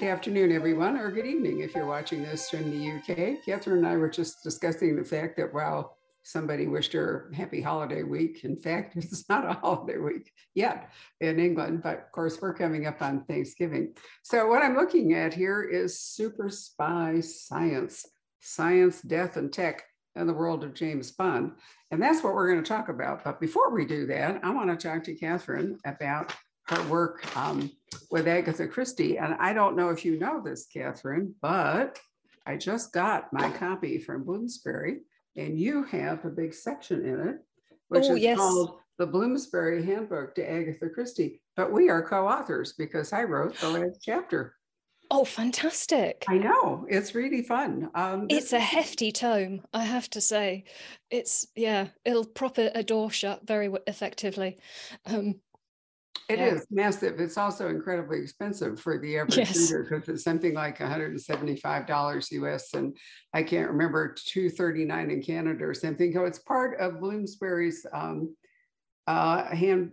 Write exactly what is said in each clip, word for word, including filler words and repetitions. Good afternoon, everyone, or good evening if you're watching this from the U K. Catherine and I were just discussing the fact that while somebody wished her happy holiday week, in fact, it's not a holiday week yet in England, but of course we're coming up on Thanksgiving. So what I'm looking at here is Super Spy Science, Science, Death, and Tech in the World of James Bond. And that's what we're going to talk about. But before we do that, I want to talk to Catherine about her work um, with Agatha Christie. And I don't know if you know this, Catherine, but I just got my copy from Bloomsbury, and you have a big section in it, which oh, is yes. called The Bloomsbury Handbook to Agatha Christie. But we are co-authors because I wrote the last chapter. Oh, fantastic. I know. It's really fun. Um, it's a hefty tome, I have to say. It's, yeah, it'll prop a door shut very effectively. Um, It yeah. is massive. It's also incredibly expensive for the average yes. reader because it's something like one hundred seventy-five dollars U S, and I can't remember, two hundred thirty-nine dollars in Canada or something. So it's part of Bloomsbury's um, uh, hand.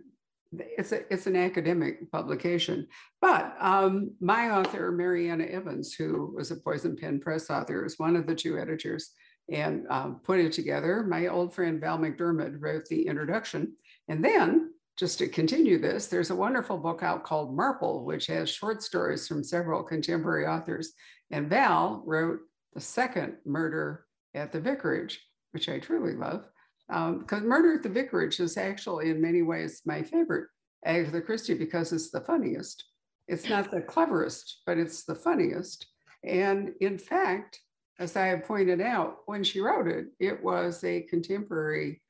It's a, it's an academic publication. But um, my author, Marianna Evans, who was a Poison Pen Press author, is one of the two editors and um, put it together. My old friend Val McDermid wrote the introduction, and then, just to continue this, there's a wonderful book out called Marple, which has short stories from several contemporary authors. And Val wrote the second Murder at the Vicarage, which I truly love, because um, Murder at the Vicarage is actually in many ways my favorite Agatha Christie because it's the funniest. It's not the cleverest, but it's the funniest. And in fact, as I have pointed out, when she wrote it, it was a contemporary,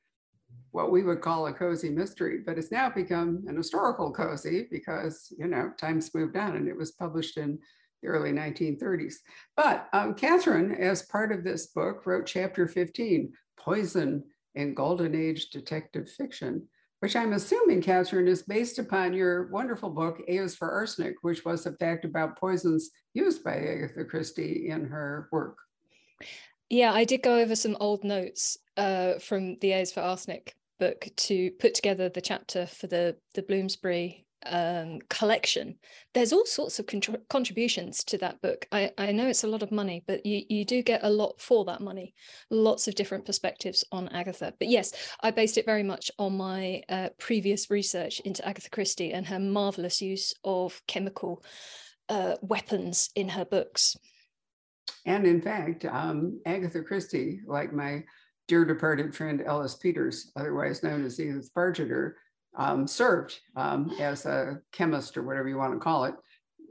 what we would call a cozy mystery, but it's now become an historical cozy because, you know, times moved on, and it was published in the early nineteen thirties. But um, Catherine, as part of this book, wrote chapter fifteen, Poison in Golden Age Detective Fiction, which I'm assuming, Catherine, is based upon your wonderful book, A is for Arsenic, which was a fact about poisons used by Agatha Christie in her work. Yeah, I did go over some old notes uh, from the A is for Arsenic book to put together the chapter for the the Bloomsbury um, collection. There's all sorts of contributions to that book. I, I know it's a lot of money, but you, you do get a lot for that money, lots of different perspectives on Agatha. But yes, I based it very much on my uh, previous research into Agatha Christie and her marvellous use of chemical uh, weapons in her books. And in fact, um, Agatha Christie, like my dear departed friend Ellis Peters, otherwise known as Edith Barger, um, served um, as a chemist or whatever you want to call it.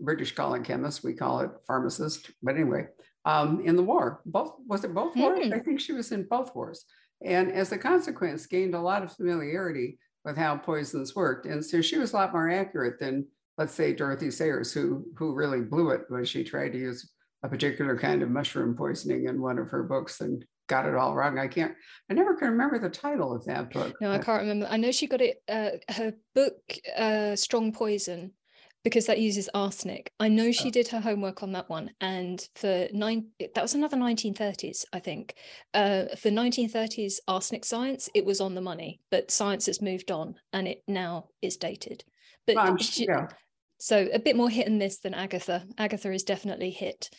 British call it chemist, we call it pharmacist. But anyway, um, in the war, both was it both wars? Mm-hmm. I think she was in both wars. And as a consequence, gained a lot of familiarity with how poisons worked. And so she was a lot more accurate than, let's say, Dorothy Sayers, who, who really blew it when she tried to use a particular kind of mushroom poisoning in one of her books and got it all wrong. I can't, I never can remember the title of that book. No, I can't remember. I know she got it, uh, her book, uh, Strong Poison, because that uses arsenic. I know she oh. did her homework on that one. And for nine, that was another nineteen thirties, I think. Uh, for nineteen thirties arsenic science, it was on the money, but science has moved on and it now is dated. But um, she, yeah. So a bit more hit and miss than Agatha. Agatha is definitely hit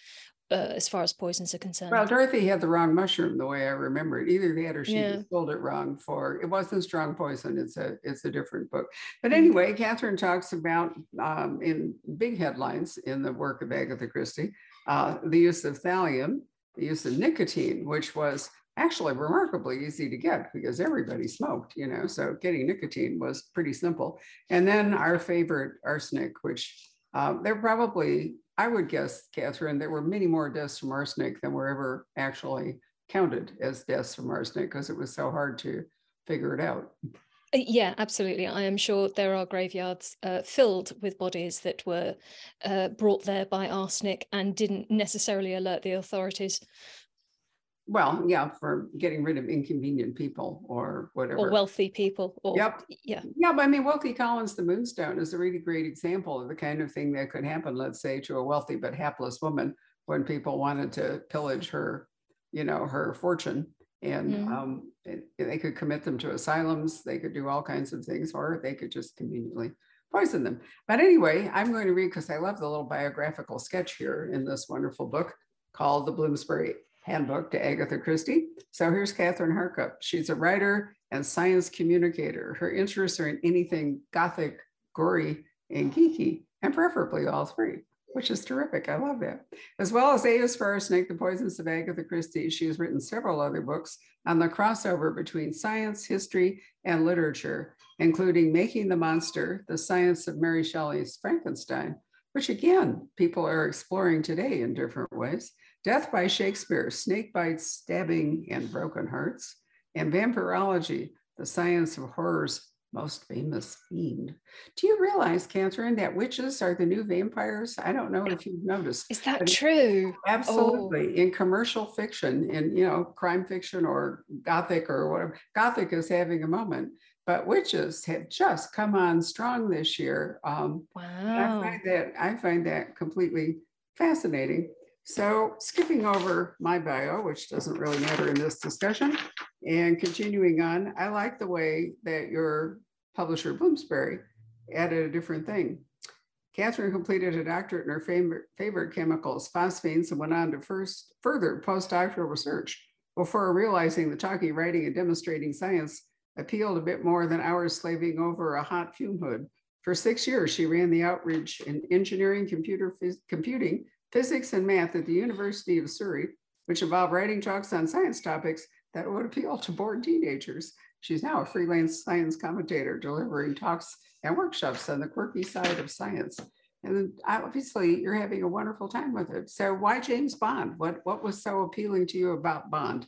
uh, as far as poisons are concerned. Well, Dorothy had the wrong mushroom, the way I remember it. Either that or she yeah. sold it wrong for, it wasn't Strong Poison, it's a, it's a different book. But anyway, Catherine talks about, um, in big headlines in the work of Agatha Christie, uh, the use of thallium, the use of nicotine, which was actually remarkably easy to get because everybody smoked, you know, so getting nicotine was pretty simple. And then our favorite, arsenic, which uh, there probably, I would guess, Catherine, there were many more deaths from arsenic than were ever actually counted as deaths from arsenic because it was so hard to figure it out. Yeah, absolutely. I am sure there are graveyards uh, filled with bodies that were uh, brought there by arsenic and didn't necessarily alert the authorities. Well, yeah, for getting rid of inconvenient people or whatever. Or wealthy people. Or, yep. Yeah. Yeah, but I mean, Wilkie Collins, The Moonstone is a really great example of the kind of thing that could happen, let's say, to a wealthy but hapless woman when people wanted to pillage her, you know, her fortune. And mm. um, they could commit them to asylums. They could do all kinds of things, or they could just conveniently poison them. But anyway, I'm going to read, because I love the little biographical sketch here in this wonderful book called The Bloomsbury Handbook to Agatha Christie. So here's Catherine Harkup. She's a writer and science communicator. Her interests are in anything gothic, gory, and geeky, and preferably all three, which is terrific. I love that. As well as A is for Arsenic, The Poisons of Agatha Christie, she has written several other books on the crossover between science, history, and literature, including Making the Monster, The Science of Mary Shelley's Frankenstein, which again, people are exploring today in different ways, Death by Shakespeare, Snake Bites, Stabbing, and Broken Hearts, and Vampirology, The Science of Horror's Most Famous Fiend. Do you realize, Catherine, that witches are the new vampires? I don't know if you've noticed. Is that true? Absolutely. Oh. In commercial fiction, in, you know, crime fiction or gothic or whatever, gothic is having a moment, but witches have just come on strong this year. Um, wow. I find that, I find that completely fascinating. So skipping over my bio, which doesn't really matter in this discussion, and continuing on, I like the way that your publisher, Bloomsbury, added a different thing. Catherine completed a doctorate in her favorite, favorite chemicals, phosphenes, and went on to first further postdoctoral research before realizing the talking, writing, and demonstrating science appealed a bit more than hours slaving over a hot fume hood. For six years, she ran the outreach in engineering, computer computing, physics and math at the University of Surrey, which involved writing talks on science topics that would appeal to bored teenagers. She's now a freelance science commentator, delivering talks and workshops on the quirky side of science. And obviously you're having a wonderful time with it. So why James Bond? What, what was so appealing to you about Bond?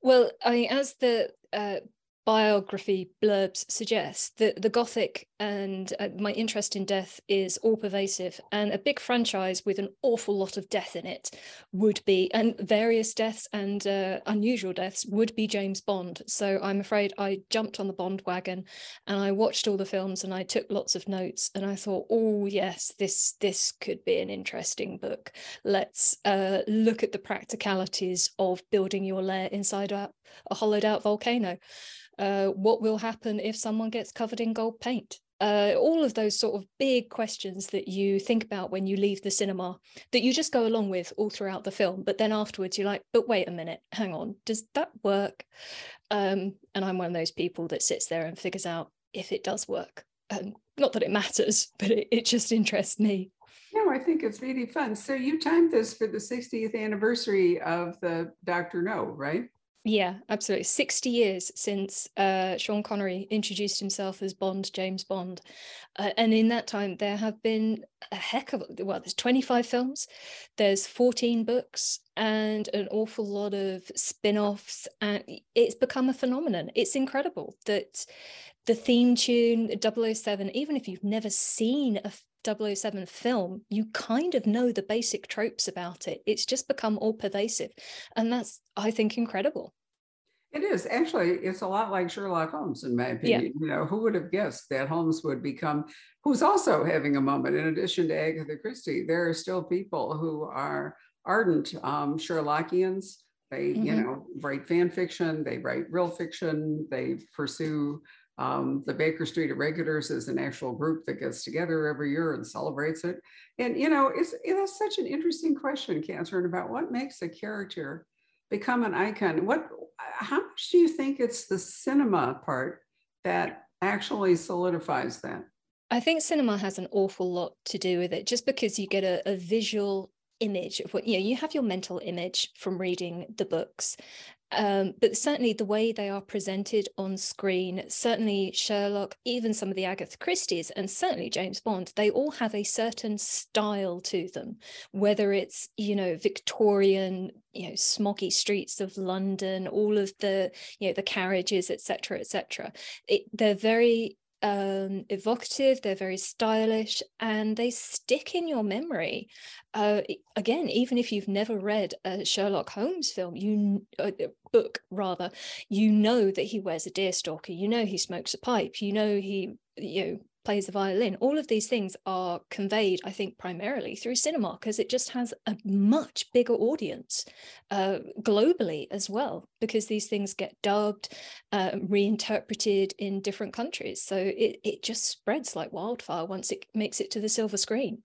Well, I mean, as the uh, biography blurbs suggest, the, the Gothic and uh, my interest in death is all pervasive, and a big franchise with an awful lot of death in it would be, and various deaths and uh, unusual deaths would be James Bond. So I'm afraid I jumped on the Bond wagon and I watched all the films and I took lots of notes and I thought, oh yes, this this could be an interesting book. Let's uh, look at the practicalities of building your lair inside a, a hollowed out volcano. Uh, what will happen if someone gets covered in gold paint? Uh, all of those sort of big questions that you think about when you leave the cinema, that you just go along with all throughout the film, but then afterwards you're like, but wait a minute, hang on, does that work? Um, and I'm one of those people that sits there and figures out if it does work. Um, not that it matters, but it, it just interests me. No, I think it's really fun. So you timed this for the sixtieth anniversary of the Doctor No, right? Yeah, absolutely. sixty years since uh, Sean Connery introduced himself as Bond, James Bond. Uh, and in that time, there have been a heck of, well, there's twenty-five films, there's fourteen books, and an awful lot of spin-offs. And it's become a phenomenon. It's incredible that the theme tune, double oh seven, even if you've never seen a double oh seven film, you kind of know the basic tropes about it. It's just become all pervasive. And that's, I think, incredible. It is. Actually, it's a lot like Sherlock Holmes, in my opinion. Yeah. You know, who would have guessed that Holmes would become, who's also having a moment, in addition to Agatha Christie, there are still people who are ardent um, Sherlockians. They, mm-hmm. you know, write fan fiction, they write real fiction, they pursue Um, the Baker Street Irregulars is an actual group that gets together every year and celebrates it. And, you know, it's, it's such an interesting question, Catherine, about what makes a character become an icon. What, how much do you think it's the cinema part that actually solidifies that? I think cinema has an awful lot to do with it, just because you get a, a visual image of what, you know, you have your mental image from reading the books. Um, but certainly the way they are presented on screen, certainly Sherlock, even some of the Agatha Christie's, and certainly James Bond, they all have a certain style to them, whether it's, you know, Victorian, you know, smoggy streets of London, all of the, you know, the carriages, et cetera, et cetera. It, they're very um, evocative, they're very stylish, and they stick in your memory. Uh, again, even if you've never read a Sherlock Holmes film, you uh, book rather, you know that he wears a deerstalker, you know he smokes a pipe, you know he, you know, plays the violin. All of these things are conveyed, I think, primarily through cinema, because it just has a much bigger audience uh, globally as well, because these things get dubbed, uh, reinterpreted in different countries. So it, it just spreads like wildfire once it makes it to the silver screen.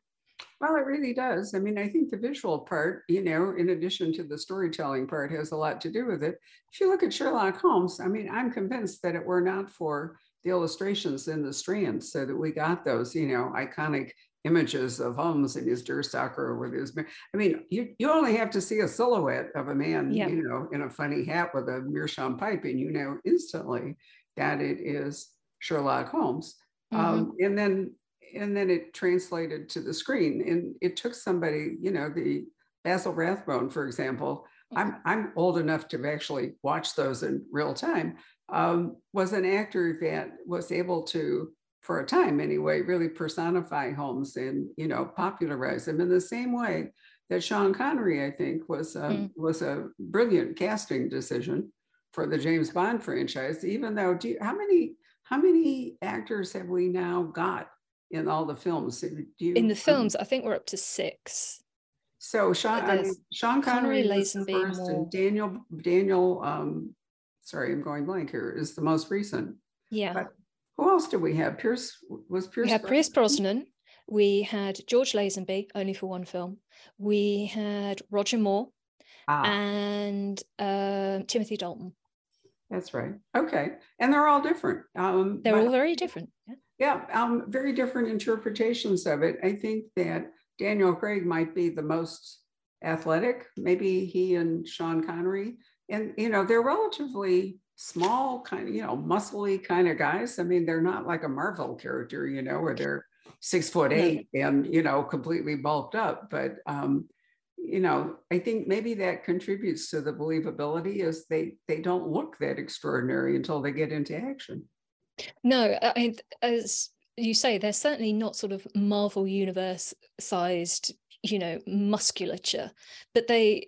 Well, it really does. I mean, I think the visual part, you know, in addition to the storytelling part, has a lot to do with it. If you look at Sherlock Holmes, I mean, I'm convinced that it were not for the illustrations in the Strand, so that we got those, you know, iconic images of Holmes and his Durstocker with his, I mean, you, you only have to see a silhouette of a man, yeah. you know, in a funny hat with a meerschaum pipe, and you know instantly that it is Sherlock Holmes. Mm-hmm. Um, and then and then it translated to the screen, and it took somebody, you know, the Basil Rathbone, for example, I'm, I'm old enough to actually watch those in real time, um, was an actor that was able to, for a time anyway, really personify Holmes and, you know, popularize him in the same way that Sean Connery, I think, was a, mm. was a brilliant casting decision for the James Bond franchise, even though, do you, how many, how many actors have we now got in all the films? Do you, in the films, um, I think we're up to six. So Sean, I mean, Sean Connery, Connery was the first, Moore. and Daniel, Daniel, um, sorry, I'm going blank here, is the most recent. Yeah. But who else did we have? Pierce, was Pierce? We had Brosnan? Pierce Brosnan. We had George Lazenby, only for one film. We had Roger Moore ah. and um, Timothy Dalton. That's right. Okay. And they're all different. Um, they're but, all very different. Yeah. Yeah, um, very different interpretations of it. I think that Daniel Craig might be the most athletic, maybe he and Sean Connery. And, you know, they're relatively small, kind of, you know, muscly kind of guys. I mean, they're not like a Marvel character, you know, where they're six foot eight and, you know, completely bulked up. But, um, you know, I think maybe that contributes to the believability, is they, they don't look that extraordinary until they get into action. No, I, as you say, they're certainly not sort of Marvel universe sized, you know, musculature, but they,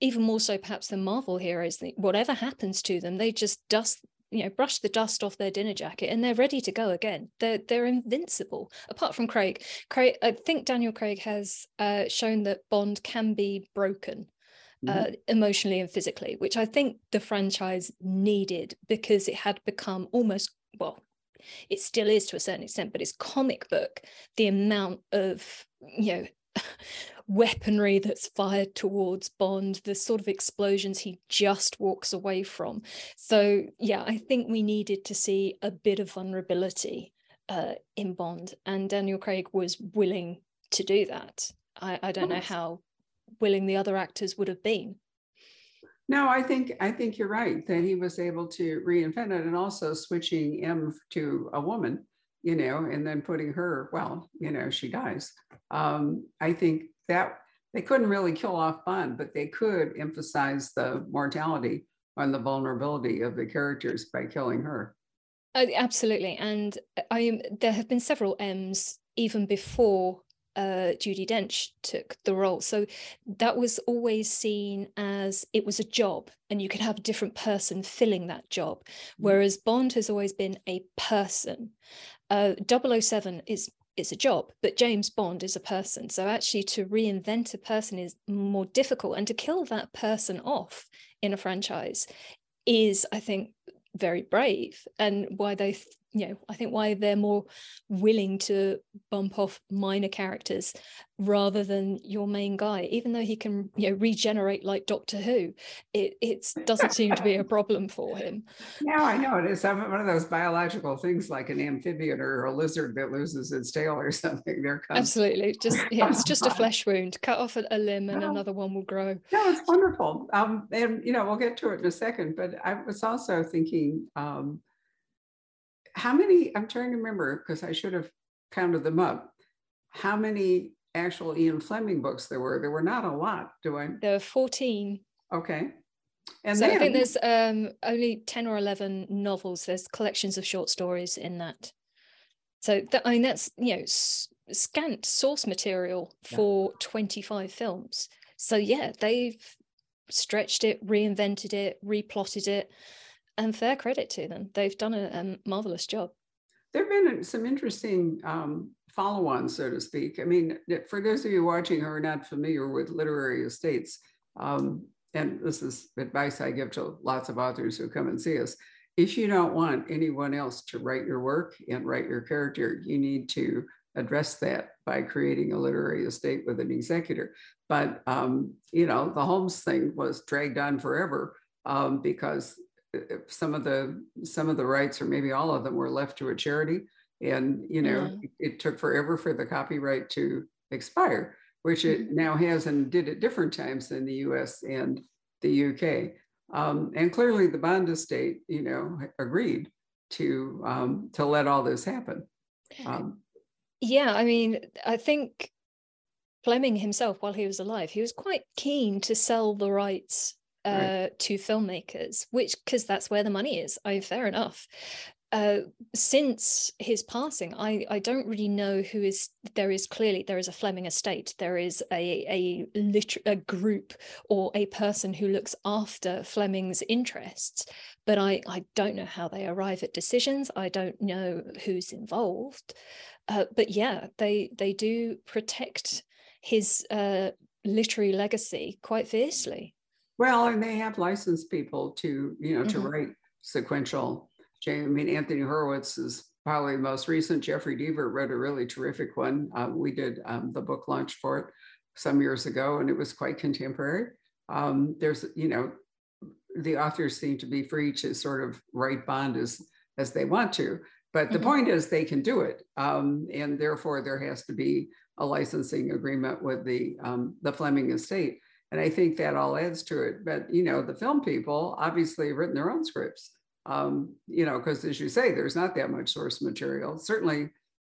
even more so perhaps than Marvel heroes, whatever happens to them, they just dust, you know, brush the dust off their dinner jacket and they're ready to go again. They're, they're invincible, apart from Craig. Craig, I think Daniel Craig has uh, shown that Bond can be broken. Mm-hmm. Uh, emotionally and physically, which I think the franchise needed, because it had become almost, well, it still is to a certain extent, but it's comic book, the amount of, you know, weaponry that's fired towards Bond, the sort of explosions he just walks away from. So, yeah, I think we needed to see a bit of vulnerability uh, in Bond, and Daniel Craig was willing to do that. I, I don't know how willing the other actors would have been. No, I think I think you're right that he was able to reinvent it, and also switching M to a woman, you know, and then putting her, well, you know, she dies. Um, I think that they couldn't really kill off Bond, but they could emphasize the mortality and the vulnerability of the characters by killing her. Uh, absolutely, and I am, there have been several M's even before Uh, Judi Dench took the role, so that was always seen as it was a job and you could have a different person filling that job, whereas Bond has always been a person. uh, double oh seven is is a job, but James Bond is a person, so actually to reinvent a person is more difficult, and to kill that person off in a franchise is, I think, very brave, and why they th- you know, I think why they're more willing to bump off minor characters rather than your main guy, even though he can, you know, regenerate like Doctor Who. It it's, doesn't seem to be a problem for him. No, I know it is. I'm one of those biological things, like an amphibian or a lizard that loses its tail or something. There comes absolutely just yeah, it's just a flesh wound. Cut off a limb and no, another one will grow. No, it's wonderful. Um, and you know, we'll get to it in a second. But I was also thinking, um. How many, I'm trying to remember, because I should have counted them up, how many actual Ian Fleming books there were? There were not a lot, do I? There were fourteen. Okay. And so then, I think there's um, only ten or eleven novels. There's collections of short stories in that. So, that, I mean, that's, you know, s- scant source material for yeah. twenty-five films. So, yeah, they've stretched it, reinvented it, replotted it. And fair credit to them. They've done a, a marvelous job. there have been some interesting um, follow-ons, so to speak. I mean, for those of you watching who are not familiar with literary estates, um, and this is advice I give to lots of authors who come and see us, if you don't want anyone else to write your work and write your character, you need to address that by creating a literary estate with an executor. But, um, you know, the Holmes thing was dragged on forever um, because some of the some of the rights, or maybe all of them, were left to a charity. And, you know, mm-hmm. it, it took forever for the copyright to expire, which it mm-hmm. now has, and did at different times in the U S and the U K. Um, and clearly the Bond estate, you know, agreed to, um, to let all this happen. Um, yeah, I mean, I think Fleming himself, while he was alive, he was quite keen to sell the rights uh, right. to filmmakers, which, because that's where the money is. I, fair enough. Uh, since his passing, I, I don't really know who is, there is clearly, there is a Fleming estate, there is a a, liter a group or a person who looks after Fleming's interests, but I, I don't know how they arrive at decisions, I don't know who's involved, uh, but yeah, they, they do protect his uh, literary legacy quite fiercely. Well, and they have licensed people to, you know, to mm-hmm. write sequential James, I mean, Anthony Horowitz is probably the most recent. Jeffrey Deaver wrote a really terrific one. Uh, we did um, the book launch for it some years ago, and it was quite contemporary. Um, there's, you know, the authors seem to be free to sort of write Bond as, as they want to, but mm-hmm. the point is they can do it. Um, and therefore there has to be a licensing agreement with the, um, the Fleming estate. And I think that all adds to it, but, you know, the film people obviously have written their own scripts. Um, you know, because as you say, there's not that much source material. Certainly,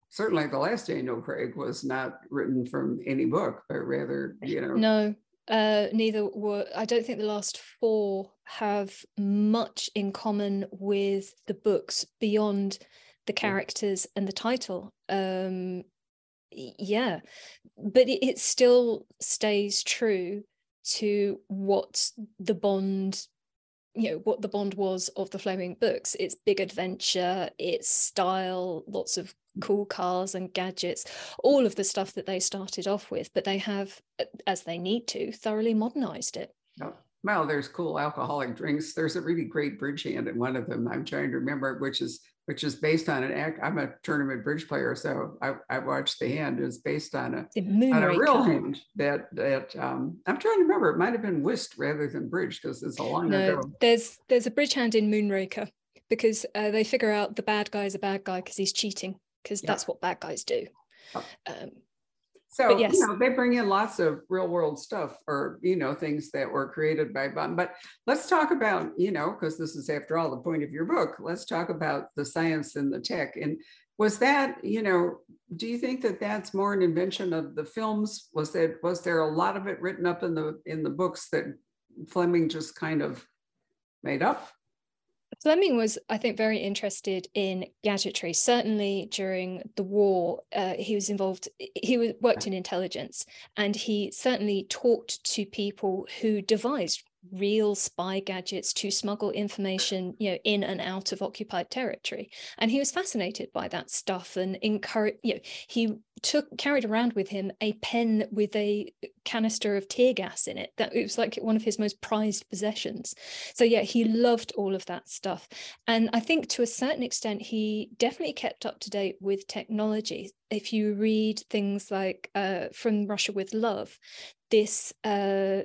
certainly the last Daniel Craig was not written from any book, but rather, you know. No, uh, neither were, I don't think the last four have much in common with the books beyond the characters and the title. Um, yeah, but it, it still stays true to what the Bond you know, what the Bond was of the Fleming books. It's big adventure, it's style, lots of cool cars and gadgets, all of the stuff that they started off with, but they have, as they need to, thoroughly modernized it. Oh, well, there's cool alcoholic drinks. There's a really great bridge hand in one of them, I'm trying to remember, which is which is based on an act. I'm a tournament bridge player, so I, I watched the hand. It's based on a, on a real hand that, that um, I'm trying to remember. It might have been whist rather than bridge because it's a long no, ago. There's, there's a bridge hand in Moonraker because uh, they figure out the bad guy's a bad guy because he's cheating, because yeah. that's what bad guys do. Oh. Um, so yes. you know, they bring in lots of real world stuff, or, you know, things that were created by Bond. But let's talk about, you know, because this is after all the point of your book, let's talk about the science and the tech. And was that, you know, do you think that that's more an invention of the films? Was that, was there a lot of it written up in the, in the books that Fleming just kind of made up? Fleming was, I think, very interested in gadgetry. Certainly during the war, uh, he was involved, he was, worked in intelligence, and he certainly talked to people who devised real spy gadgets to smuggle information, you know, in and out of occupied territory. And he was fascinated by that stuff and encouraged, you know, he took, carried around with him a pen with a canister of tear gas in it. That it was like one of his most prized possessions. So yeah, he loved all of that stuff. And I think to a certain extent, he definitely kept up to date with technology. If you read things like uh, From Russia with Love, this, uh,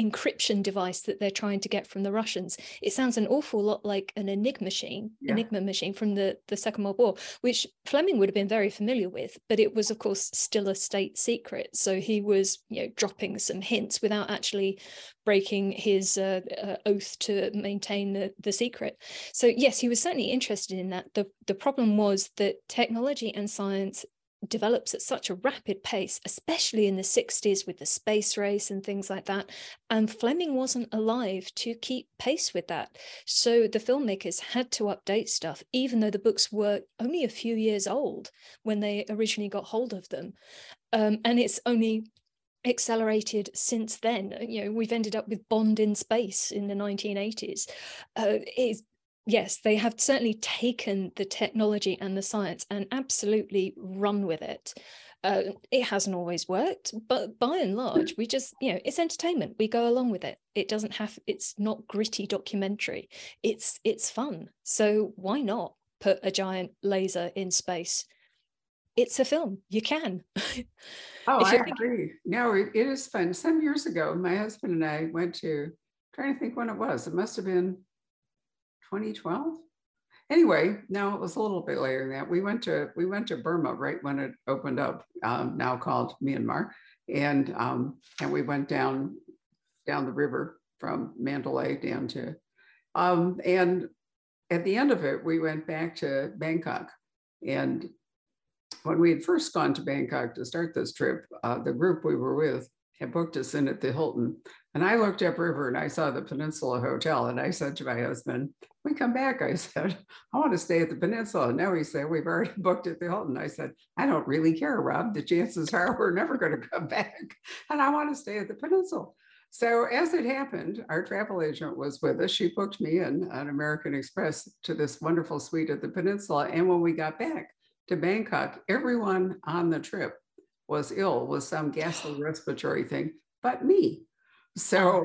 encryption device that they're trying to get from the Russians. It sounds an awful lot like an Enigma machine, yeah. Enigma machine from the, the Second World War, which Fleming would have been very familiar with, but it was, of course, still a state secret. So he was, you know, dropping some hints without actually breaking his uh, uh, oath to maintain the, the secret. So yes, he was certainly interested in that. The, the problem was that technology and science develops at such a rapid pace, especially in the sixties with the space race and things like that. And Fleming wasn't alive to keep pace with that. So the filmmakers had to update stuff, even though the books were only a few years old when they originally got hold of them. Um, and it's only accelerated since then. You know, we've ended up with Bond in space in the nineteen eighties. Uh, it's yes, they have certainly taken the technology and the science and absolutely run with it. Uh, it hasn't always worked, but by and large, we just, you know, it's entertainment. We go along with it. It doesn't have, it's not gritty documentary. It's, it's fun. So why not put a giant laser in space? It's a film. You can. Oh, I thinking... agree. No, it, it is fun. Some years ago, my husband and I went to, I'm trying to think when it was. It must have been twenty twelve. Anyway, no, it was a little bit later than that. We went to we went to Burma right when it opened up, um, now called Myanmar, and um, and we went down down the river from Mandalay down to, um, and at the end of it, we went back to Bangkok. And when we had first gone to Bangkok to start this trip, uh, the group we were with had booked us in at the Hilton, and I looked upriver and I saw the Peninsula Hotel, and I said to my husband, we come back, I said, I want to stay at the Peninsula. Now he said, we've already booked at the Hilton. I said, I don't really care, Rob. The chances are we're never going to come back. And I want to stay at the Peninsula. So as it happened, our travel agent was with us. She booked me in on American Express to this wonderful suite at the Peninsula. And when we got back to Bangkok, everyone on the trip was ill with some ghastly respiratory thing, but me. So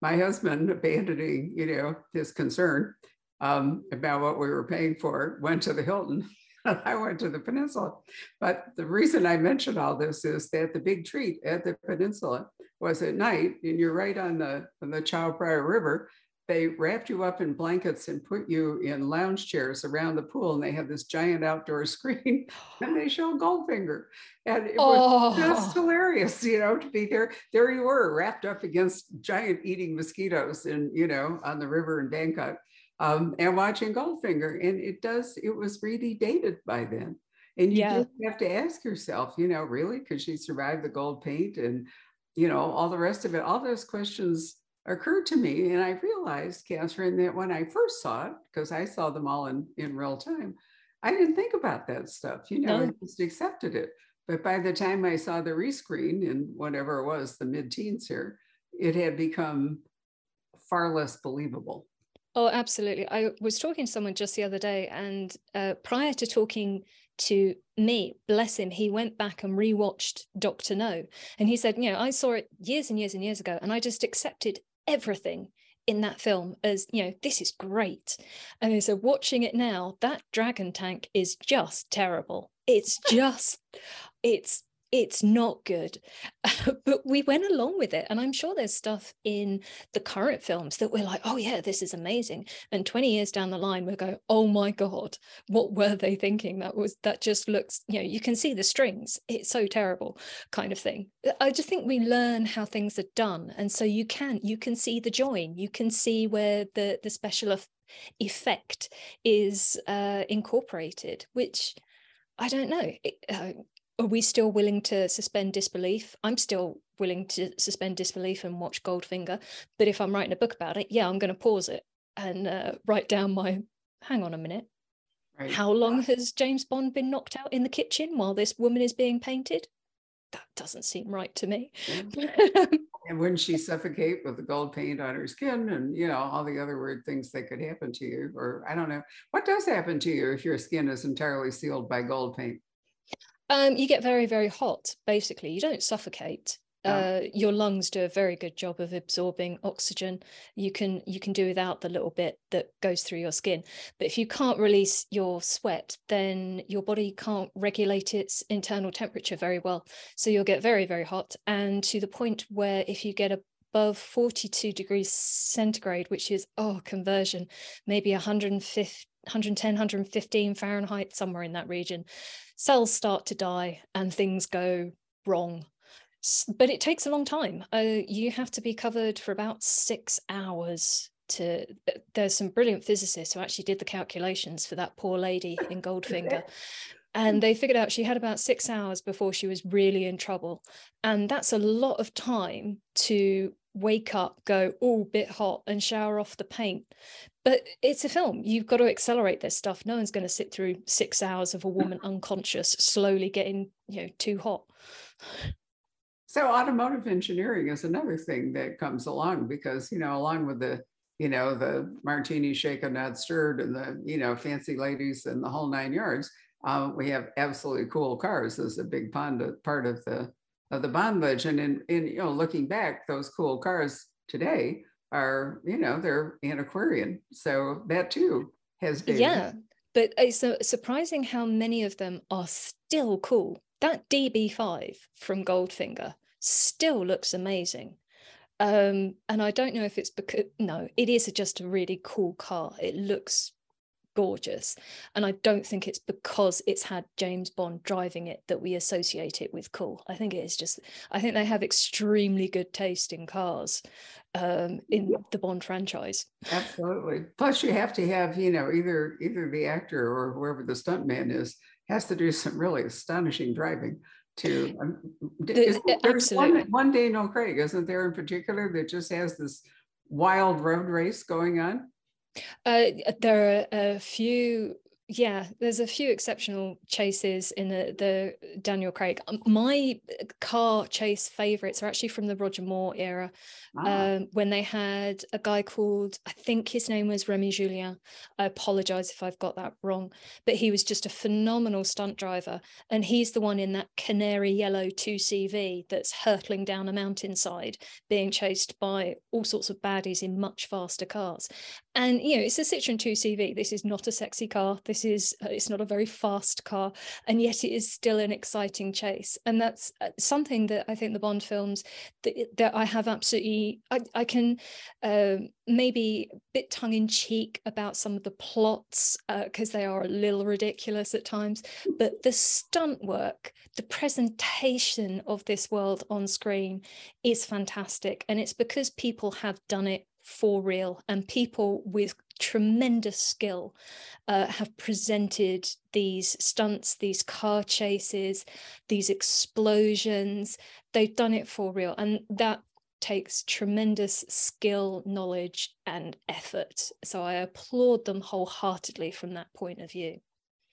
my husband, abandoning, you know, his concern um, about what we were paying for, went to the Hilton. I went to the Peninsula. But the reason I mention all this is that the big treat at the Peninsula was at night, and you're right on the, on the Chao Phraya River. They wrapped you up in blankets and put you in lounge chairs around the pool, and they had this giant outdoor screen, and they show Goldfinger. And it oh. was just hilarious, you know, to be there. There you were, wrapped up against giant eating mosquitoes and, you know, on the river in Bangkok, um, and watching Goldfinger. And it does, it was really dated by then. And you yeah. just have to ask yourself, you know, really, could she survive the gold paint and, you know, all the rest of it, all those questions occurred to me. And I realized, Catherine, that when I first saw it, because I saw them all in, in real time, I didn't think about that stuff, you know, no. I just accepted it. But by the time I saw the rescreen in whatever it was, the mid-teens here, it had become far less believable. Oh, absolutely. I was talking to someone just the other day, and uh, prior to talking to me, bless him, he went back and rewatched Doctor No. And he said, you know, I saw it years and years and years ago, and I just accepted everything in that film as, you know, this is great. And so watching it now, that dragon tank is just terrible. It's just, it's, it's not good. But we went along with it. And I'm sure there's stuff in the current films that we're like, oh yeah, this is amazing. And twenty years down the line, we'll go, oh my God, what were they thinking? That was, that just looks, you know, you can see the strings. It's so terrible, kind of thing. I just think we learn how things are done. And so you can, you can see the join, you can see where the, the special effect is uh, incorporated, which I don't know. It, uh, Are we still willing to suspend disbelief? I'm still willing to suspend disbelief and watch Goldfinger. But if I'm writing a book about it, yeah, I'm going to pause it and uh, write down my, hang on a minute. Right. How long has James Bond been knocked out in the kitchen while this woman is being painted? That doesn't seem right to me. Yeah. And wouldn't she suffocate with the gold paint on her skin and, you know, all the other weird things that could happen to you? Or I don't know. What does happen to you if your skin is entirely sealed by gold paint? Um, you get very, very hot, basically. You don't suffocate. Oh. Uh, your lungs do a very good job of absorbing oxygen. You can you can do without the little bit that goes through your skin. But if you can't release your sweat, then your body can't regulate its internal temperature very well. So you'll get very, very hot. And to the point where if you get above forty-two degrees centigrade, which is, oh, conversion, maybe one hundred fifty, one hundred ten, one hundred fifteen Fahrenheit, somewhere in that region, cells start to die and things go wrong. But it takes a long time. Uh, you have to be covered for about six hours to, there's some brilliant physicists who actually did the calculations for that poor lady in Goldfinger. And they figured out she had about six hours before she was really in trouble. And that's a lot of time to wake up, go, oh, bit hot, and shower off the paint. But it's a film. You've got to accelerate this stuff. No one's going to sit through six hours of a woman unconscious, slowly getting, you know, too hot. So automotive engineering is another thing that comes along because, you know, along with the you know, the martini shaken, not stirred, and the, you know, fancy ladies and the whole nine yards. Uh, we have absolutely cool cars. This is a big part of the of the Bond legend. And, and, you know, looking back, those cool cars today are, you know, they're antiquarian. So that too has been. Yeah, but it's surprising how many of them are still cool. That D B five from Goldfinger still looks amazing. Um, and I don't know if it's because, no, it is just a really cool car. It looks gorgeous. And I don't think it's because it's had James Bond driving it that we associate it with cool. I think it is just, I think they have extremely good taste in cars um, in the Bond franchise. Absolutely. Plus you have to have, you know, either, either the actor or whoever the stuntman is has to do some really astonishing driving. To um, there's absolutely one, one Daniel Craig, isn't there, in particular, that just has this wild road race going on? Uh, there are a few, yeah, there's a few exceptional chases in the, the Daniel Craig. My car chase favorites are actually from the Roger Moore era, ah. um, when they had a guy called, I think his name was Remy Julien. I apologize if I've got that wrong, but he was just a phenomenal stunt driver. And he's the one in that canary yellow two C V that's hurtling down a mountainside, being chased by all sorts of baddies in much faster cars. And, you know, it's a Citroën two C V. This is not a sexy car. This is, it's not a very fast car, and yet it is still an exciting chase. And that's something that I think the Bond films, that, that I have absolutely, I, I can uh, maybe a bit tongue in cheek about some of the plots, because uh, they are a little ridiculous at times, but the stunt work, the presentation of this world on screen is fantastic. And it's because people have done it for real, and people with tremendous skill uh, have presented these stunts, these car chases, these explosions. They've done it for real, and that takes tremendous skill, knowledge, and effort. So I applaud them wholeheartedly from that point of view.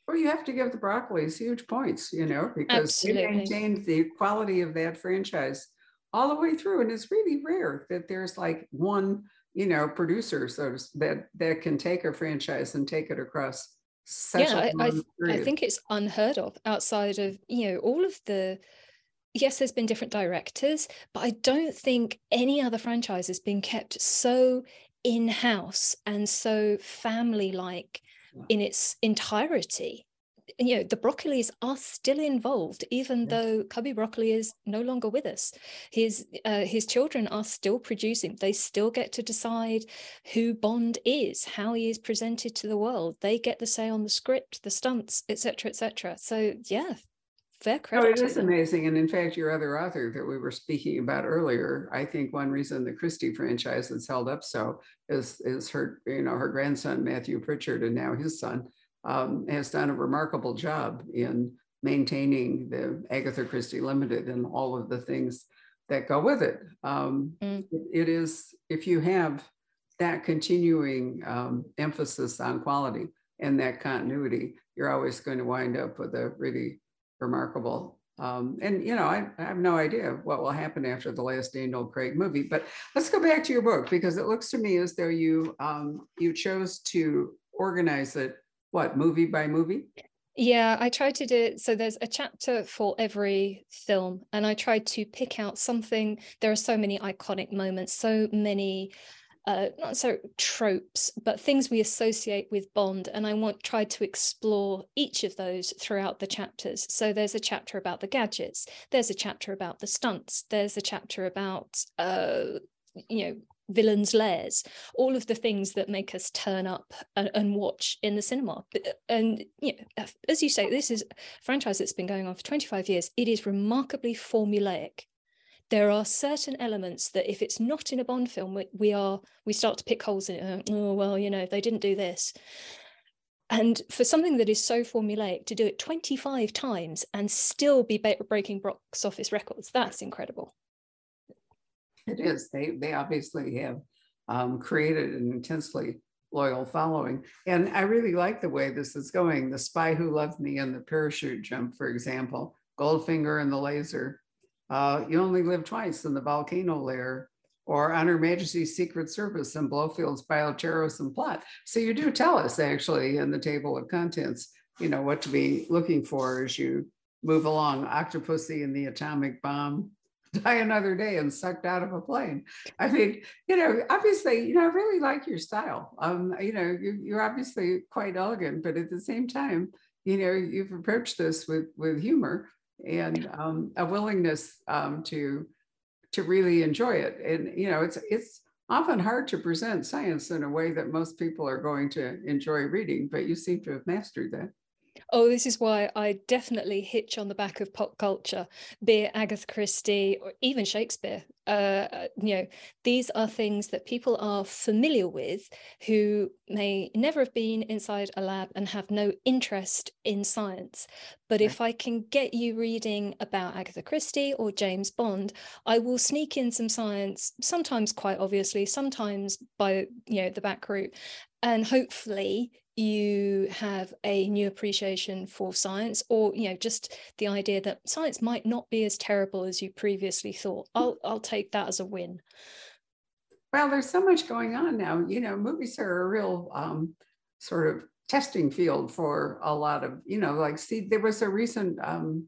Well, you have to give the Broccolis huge points, you know, because absolutely, they maintained the quality of that franchise all the way through. And it's really rare that there's like one, you know, producer so that that can take a franchise and take it across such yeah, a long I, period. I think it's unheard of outside of, you know, all of the, yes, there's been different directors, but I don't think any other franchise has been kept so in-house and so family-like yeah. in its entirety. You know, the Broccolis are still involved, even yes. though Cubby Broccoli is no longer with us. His uh, his children are still producing. They still get to decide who Bond is, how he is presented to the world. They get the say on the script, the stunts, et cetera, et cetera. So yeah, fair credit. Oh, it is amazing. And in fact, your other author that we were speaking about earlier, I think one reason the Christie franchise has held up so is is her, you know, her grandson Matthew Pritchard, and now his son. Um, has done a remarkable job in maintaining the Agatha Christie Limited and all of the things that go with it. Um, mm. It is, if you have that continuing um, emphasis on quality and that continuity, you're always going to wind up with a really remarkable, um, and you know, I, I have no idea what will happen after the last Daniel Craig movie, but let's go back to your book, because it looks to me as though you, um, you chose to organize it what, movie by movie? Yeah, I tried to do it. So there's a chapter for every film, and I tried to pick out something. There are so many iconic moments, so many, uh, not so tropes, but things we associate with Bond. And I want tried to explore each of those throughout the chapters. So there's a chapter about the gadgets. There's a chapter about the stunts. There's a chapter about, uh, you know, villains' lairs, all of the things that make us turn up and, and watch in the cinema. And you know, as you say, this is a franchise that's been going on for twenty-five years. It is remarkably formulaic. There are certain elements that if it's not in a Bond film, we, we are we start to pick holes in it. Oh, well, you know, they didn't do this. And for something that is so formulaic to do it twenty-five times and still be breaking box office records, that's incredible. It is. They they obviously have um, created an intensely loyal following. And I really like the way this is going. The Spy Who Loved Me and the Parachute Jump, for example, Goldfinger and the Laser, uh, You Only Live Twice in the Volcano Lair, or on Her Majesty's Secret Service and Blofeld's bioterrorism plot. So you do tell us actually in the table of contents, you know, what to be looking for as you move along. Octopussy and the atomic bomb, Die Another Day and Sucked Out of a Plane. I mean, you know, obviously, you know, I really like your style. Um, you know, you, you're obviously quite elegant, but at the same time, you know, you've approached this with, with humor and um, a willingness um, to, to really enjoy it. And, you know, it's, it's often hard to present science in a way that most people are going to enjoy reading, but you seem to have mastered that. Oh, this is why I definitely hitch on the back of pop culture, be it Agatha Christie or even Shakespeare. Uh, you know, these are things that people are familiar with who may never have been inside a lab and have no interest in science. But if I can get you reading about Agatha Christie or James Bond, I will sneak in some science, sometimes quite obviously, sometimes by, you know, the back route. And hopefully you have a new appreciation for science, or, you know, just the idea that science might not be as terrible as you previously thought. I'll, I'll take that as a win. Well, there's so much going on now. You know, movies are a real um, sort of testing field for a lot of, you know, like, see, there was a recent um,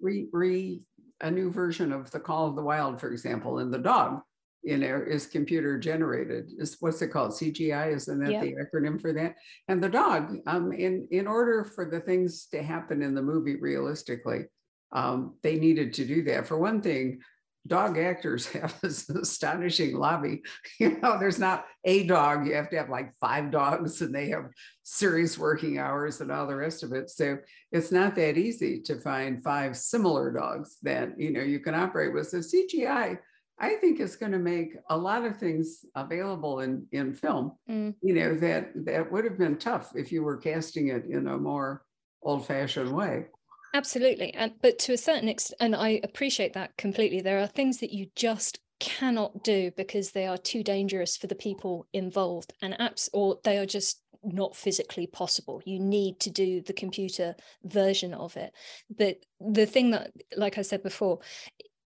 re, re, a new version of The Call of the Wild, for example, and the dog, you know, is computer generated. Is what's it called? C G I, isn't that yeah. the acronym for that? And the dog, um, in, in order for the things to happen in the movie realistically, um, they needed to do that. For one thing, dog actors have this astonishing lobby. You know, there's not a dog, you have to have like five dogs, and they have serious working hours and all the rest of it. So it's not that easy to find five similar dogs that, you know, you can operate with. So C G I, I think it's going to make a lot of things available in, in film, mm. you know, that, that would have been tough if you were casting it in a more old fashioned way. Absolutely. And, but to a certain extent, and I appreciate that completely, there are things that you just cannot do because they are too dangerous for the people involved, and apps, or they are just not physically possible. You need to do the computer version of it. But the thing that, like I said before,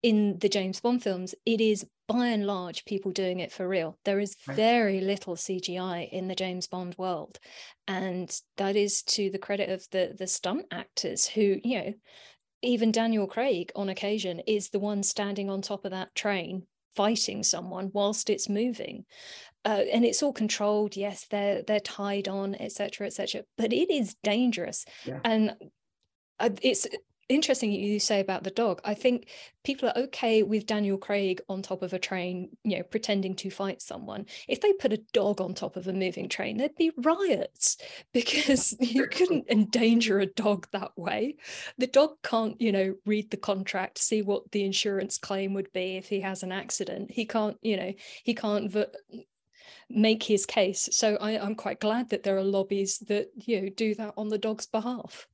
in the James Bond films, it is by and large people doing it for real. There is very little C G I in the James Bond world. And that is to the credit of the, the stunt actors who, you know, even Daniel Craig on occasion is the one standing on top of that train fighting someone whilst it's moving. Uh, and it's all controlled. Yes, they're, they're tied on, et cetera, et cetera. But it is dangerous. Yeah. And it's interesting you say about the dog. I think people are okay with Daniel Craig on top of a train, you know, pretending to fight someone. If they put a dog on top of a moving train, there'd be riots, because you couldn't endanger a dog that way. The dog can't, you know, read the contract, see what the insurance claim would be if he has an accident. He can't, you know, he can't v- make his case. So I, I'm quite glad that there are lobbies that, you know, do that on the dog's behalf.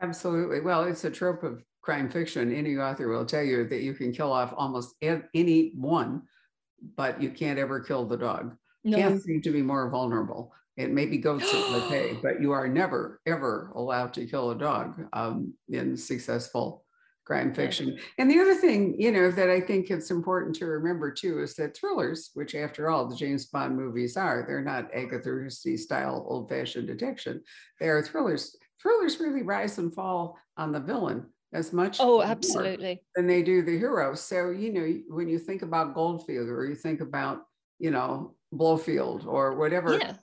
Absolutely. Well, it's a trope of crime fiction. Any author will tell you that you can kill off almost any one, but you can't ever kill the dog. No. Cats seem to be more vulnerable. It may be goats that pay, but you are never, ever allowed to kill a dog um, in successful crime fiction. And the other thing, you know, that I think it's important to remember too, is that thrillers, which after all the James Bond movies are, they're not Agatha Christie style old-fashioned detection. They are thrillers. Thrillers really rise and fall on the villain as much oh, absolutely. than they do the hero. So, you know, when you think about Goldfinger, or you think about, you know, Blofeld or whatever, yeah.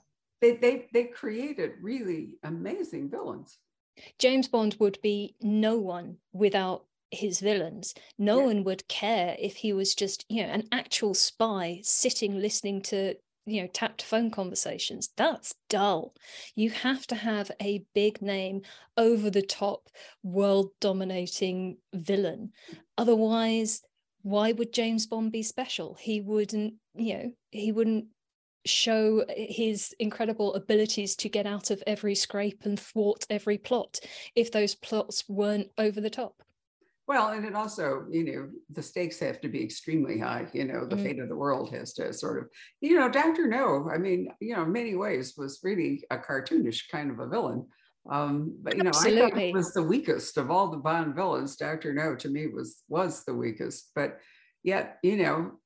they, they, they created really amazing villains. James Bond would be no one without his villains. No yeah. one would care if he was just, you know, an actual spy sitting, listening to, you know, tapped phone conversations. That's dull. You have to have a big name, over the top, world dominating villain. Otherwise, why would James Bond be special? He wouldn't, you know, he wouldn't show his incredible abilities to get out of every scrape and thwart every plot if those plots weren't over the top. Well, and it also, you know, the stakes have to be extremely high. You know, the mm. fate of the world has to sort of, you know, Doctor No, I mean, you know, in many ways was really a cartoonish kind of a villain. Um, but, you know, Absolutely. I thought it was the weakest of all the Bond villains. Doctor No, to me, was was the weakest. But yet, you know,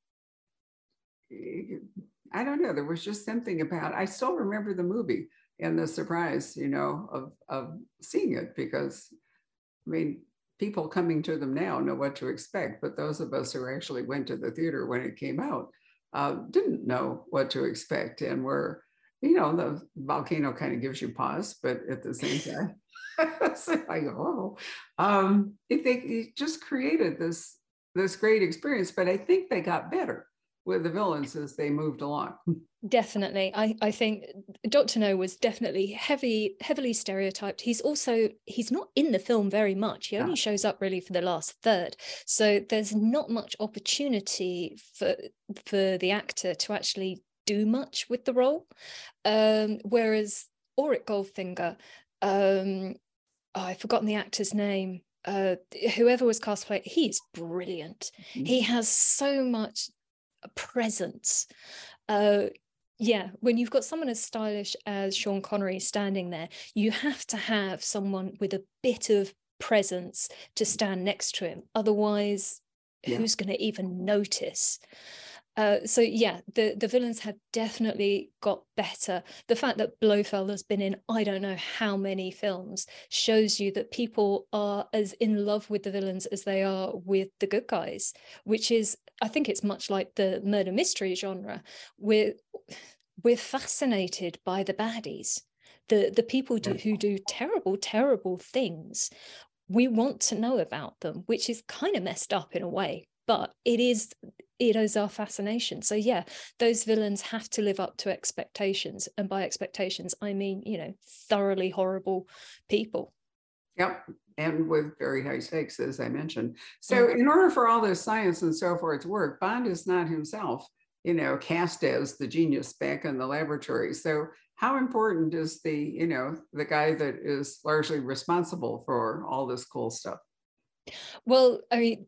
I don't know, there was just something about, I still remember the movie and the surprise, you know, of, of seeing it, because I mean, people coming to them now know what to expect, but those of us who actually went to the theater when it came out uh, didn't know what to expect, and were, you know, the volcano kind of gives you pause, but at the same time, it's like, oh, um, it, they, it just created this, this great experience, but I think they got better with the villains as they moved along. Definitely. I, I think Doctor No was definitely heavy, heavily stereotyped. He's also, he's not in the film very much. He only yeah. shows up really for the last third. So there's not much opportunity for, for the actor to actually do much with the role. Um, whereas Auric Goldfinger, um, oh, I've forgotten the actor's name. Uh, whoever was cast by, he's brilliant. Mm-hmm. He has so much presence. Uh, yeah, when you've got someone as stylish as Sean Connery standing there, you have to have someone with a bit of presence to stand next to him. Otherwise, yeah. who's going to even notice? Uh, so yeah, the, the villains have definitely got better. The fact that Blofeld has been in I don't know how many films shows you that people are as in love with the villains as they are with the good guys, which is, I think it's much like the murder mystery genre. We're, we're fascinated by the baddies, the, the people do, who do terrible, terrible things. We want to know about them, which is kind of messed up in a way, but it is... it is our fascination. So yeah, those villains have to live up to expectations. And by expectations, I mean, you know, thoroughly horrible people. Yep. And with very high stakes, as I mentioned. So in order for all this science and so forth to work, Bond is not himself, you know, cast as the genius back in the laboratory. So how important is the, you know, the guy that is largely responsible for all this cool stuff? Well, I mean,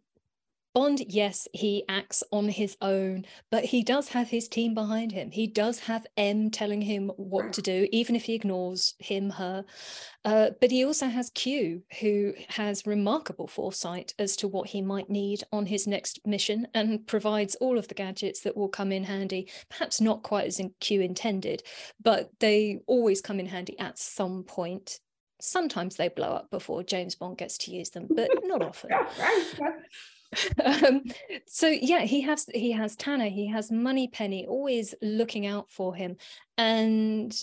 Bond, yes, he acts on his own, but he does have his team behind him. He does have M telling him what to do, even if he ignores him, her. Uh, but he also has Q, who has remarkable foresight as to what he might need on his next mission and provides all of the gadgets that will come in handy, perhaps not quite as Q intended, but they always come in handy at some point. Sometimes they blow up before James Bond gets to use them, but not often. Um, so yeah, he has he has Tanner, he has Moneypenny always looking out for him, and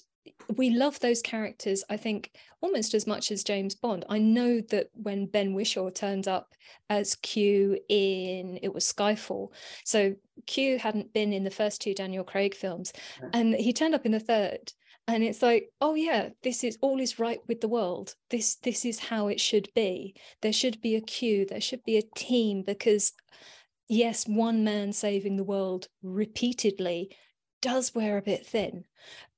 we love those characters, I think, almost as much as James Bond. I know that when Ben Whishaw turned up as Q in, it was Skyfall, so Q hadn't been in the first two Daniel Craig films, and he turned up in the third, and it's like, oh yeah, this is all is right with the world. This this is how it should be. There should be a queue. There should be a team, because yes, one man saving the world repeatedly does wear a bit thin,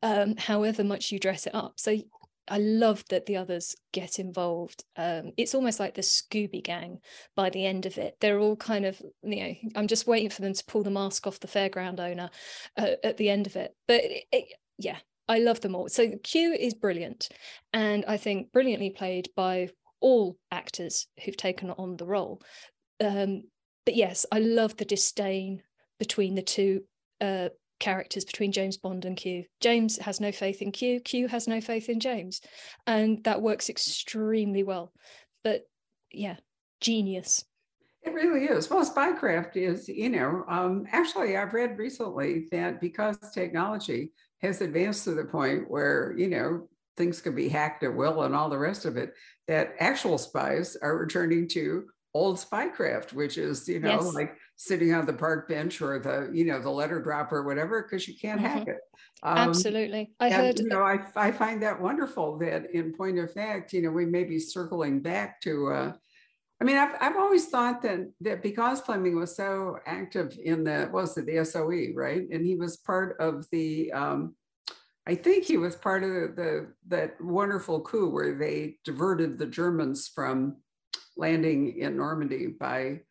um, however much you dress it up. So I love that the others get involved. Um, it's almost like the Scooby Gang by the end of it. They're all kind of, you know, I'm just waiting for them to pull the mask off the fairground owner uh, at the end of it. But it, it, yeah. I love them all. So Q is brilliant, and I think brilliantly played by all actors who've taken on the role. Um, but yes, I love the disdain between the two uh, characters, between James Bond and Q. James has no faith in Q, Q has no faith in James, and that works extremely well. But yeah, genius. It really is. Well, spycraft is, you know, um, actually I've read recently that because technology has advanced to the point where, you know, things can be hacked at will and all the rest of it, that actual spies are returning to old spycraft, which is, you know, yes. like sitting on the park bench or the, you know, the letter dropper or whatever, because you can't mm-hmm. hack it. Um, Absolutely. I and, heard. You know, I, I find that wonderful that in point of fact, you know, we may be circling back to, uh, I mean, I've, I've always thought that, that because Fleming was so active in the, was it the S O E, right? And he was part of the, um, I think he was part of the, the that wonderful coup where they diverted the Germans from landing in Normandy by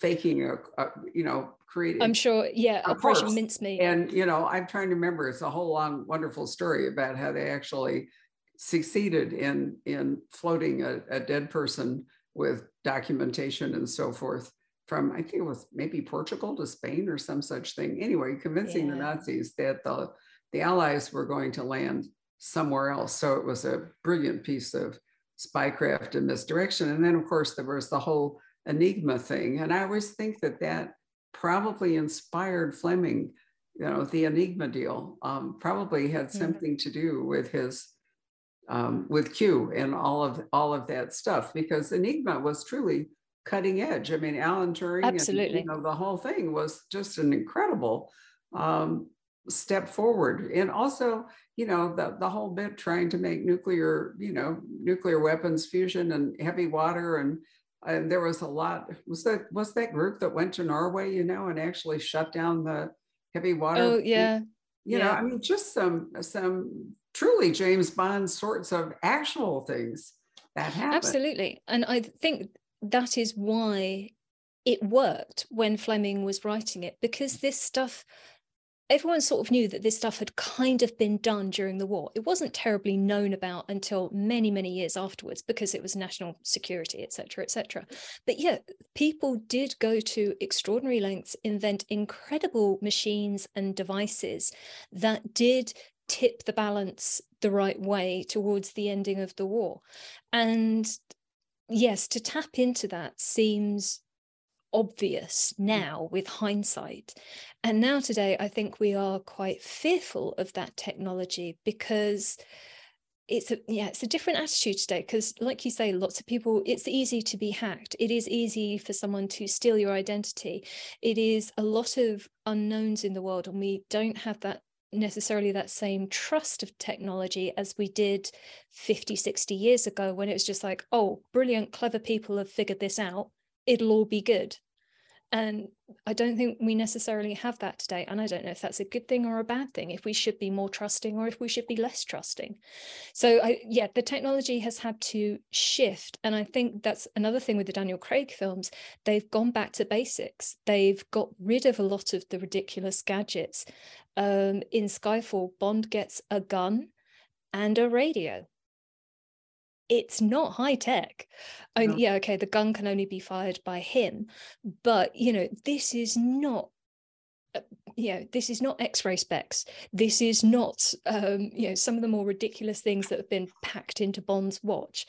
faking a, a you know, creating. I'm sure, yeah, Operation Mincemeat. And, you know, I'm trying to remember, it's a whole long, wonderful story about how they actually succeeded in, in floating a, a dead person with documentation and so forth from, I think it was maybe Portugal to Spain or some such thing. Anyway, convincing yeah. the Nazis that the, the Allies were going to land somewhere else. So it was a brilliant piece of spycraft and misdirection. And then, of course, there was the whole Enigma thing. And I always think that that probably inspired Fleming, you know, the Enigma deal um, probably had something to do with his, um, with Q and all of, all of that stuff, because Enigma was truly cutting edge. I mean, Alan Turing, absolutely, and, you know, the whole thing was just an incredible um, step forward. And also, you know, the, the whole bit trying to make nuclear, you know, nuclear weapons, fusion and heavy water. And, and there was a lot, was that, was that group that went to Norway, you know, and actually shut down the heavy water. Oh yeah. You yeah. know, I mean, just some, some truly James Bond sorts of actual things that happened. Absolutely. And I think that is why it worked when Fleming was writing it, because this stuff, everyone sort of knew that this stuff had kind of been done during the war. It wasn't terribly known about until many, many years afterwards, because it was national security, et cetera, et cetera. But yeah, people did go to extraordinary lengths, invent incredible machines and devices that did tip the balance the right way towards the ending of the war. And yes, to tap into that seems obvious now with hindsight. And now today, I think we are quite fearful of that technology, because it's a, yeah, it's a different attitude today, because like you say, lots of people, it's easy to be hacked. It is easy for someone to steal your identity. It is a lot of unknowns in the world, and we don't have that necessarily that same trust of technology as we did fifty, sixty years ago, when it was just like, oh, brilliant, clever people have figured this out. It'll all be good. And I don't think we necessarily have that today. And I don't know if that's a good thing or a bad thing, if we should be more trusting or if we should be less trusting. So I, yeah, the technology has had to shift. And I think that's another thing with the Daniel Craig films. They've gone back to basics. They've got rid of a lot of the ridiculous gadgets. Um, in Skyfall, Bond gets a gun and a radio. It's not high tech. I mean, no. Yeah, okay, the gun can only be fired by him, but you know, this is not, uh, you know, this is not X-ray specs. This is not, um, you know, some of the more ridiculous things that have been packed into Bond's watch.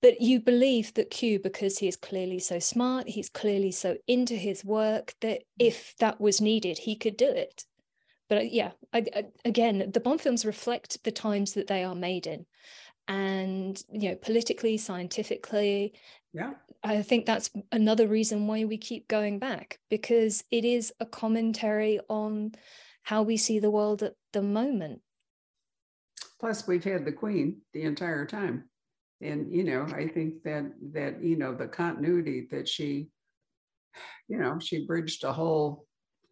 But you believe that Q, because he is clearly so smart, he's clearly so into his work, that if that was needed, he could do it. But yeah, I, I, again, the Bond films reflect the times that they are made in. And, you know, politically, scientifically, yeah, I think that's another reason why we keep going back, because it is a commentary on how we see the world at the moment. Plus, we've had the Queen the entire time. And, you know, I think that, that, you know, the continuity that she, you know, she bridged a whole,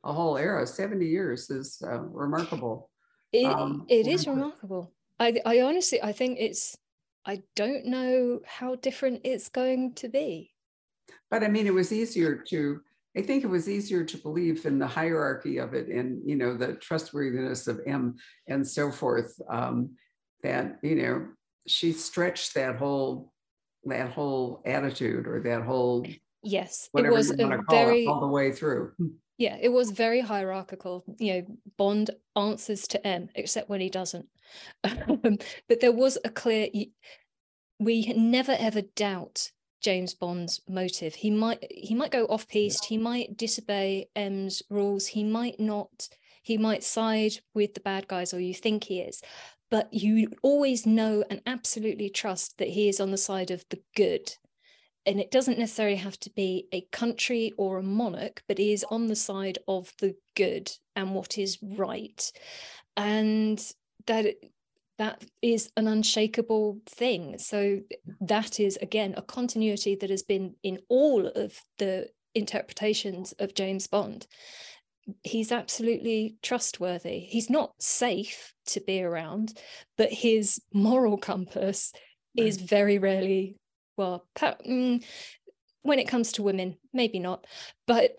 a whole era. seventy years is uh, remarkable. It, um, it is remarkable. I, I honestly, I think it's, I don't know how different it's going to be. But I mean, it was easier to, I think it was easier to believe in the hierarchy of it and, you know, the trustworthiness of M and so forth, um, that, you know, she stretched that whole, that whole attitude or that whole, yes, whatever it was, you want to call it, all the way through. Yeah, it was very hierarchical. You know, Bond answers to M, except when he doesn't. Um, but there was a clear, we never ever doubt James Bond's motive. He might he might go off-piste, he might disobey M's rules, he might not, he might side with the bad guys, or you think he is. But you always know and absolutely trust that he is on the side of the good. And it doesn't necessarily have to be a country or a monarch, but is on the side of the good and what is right. And that that is an unshakable thing. So that is, again, a continuity that has been in all of the interpretations of James Bond. He's absolutely trustworthy. He's not safe to be around, but his moral compass is very rarely... well, when it comes to women, maybe not, but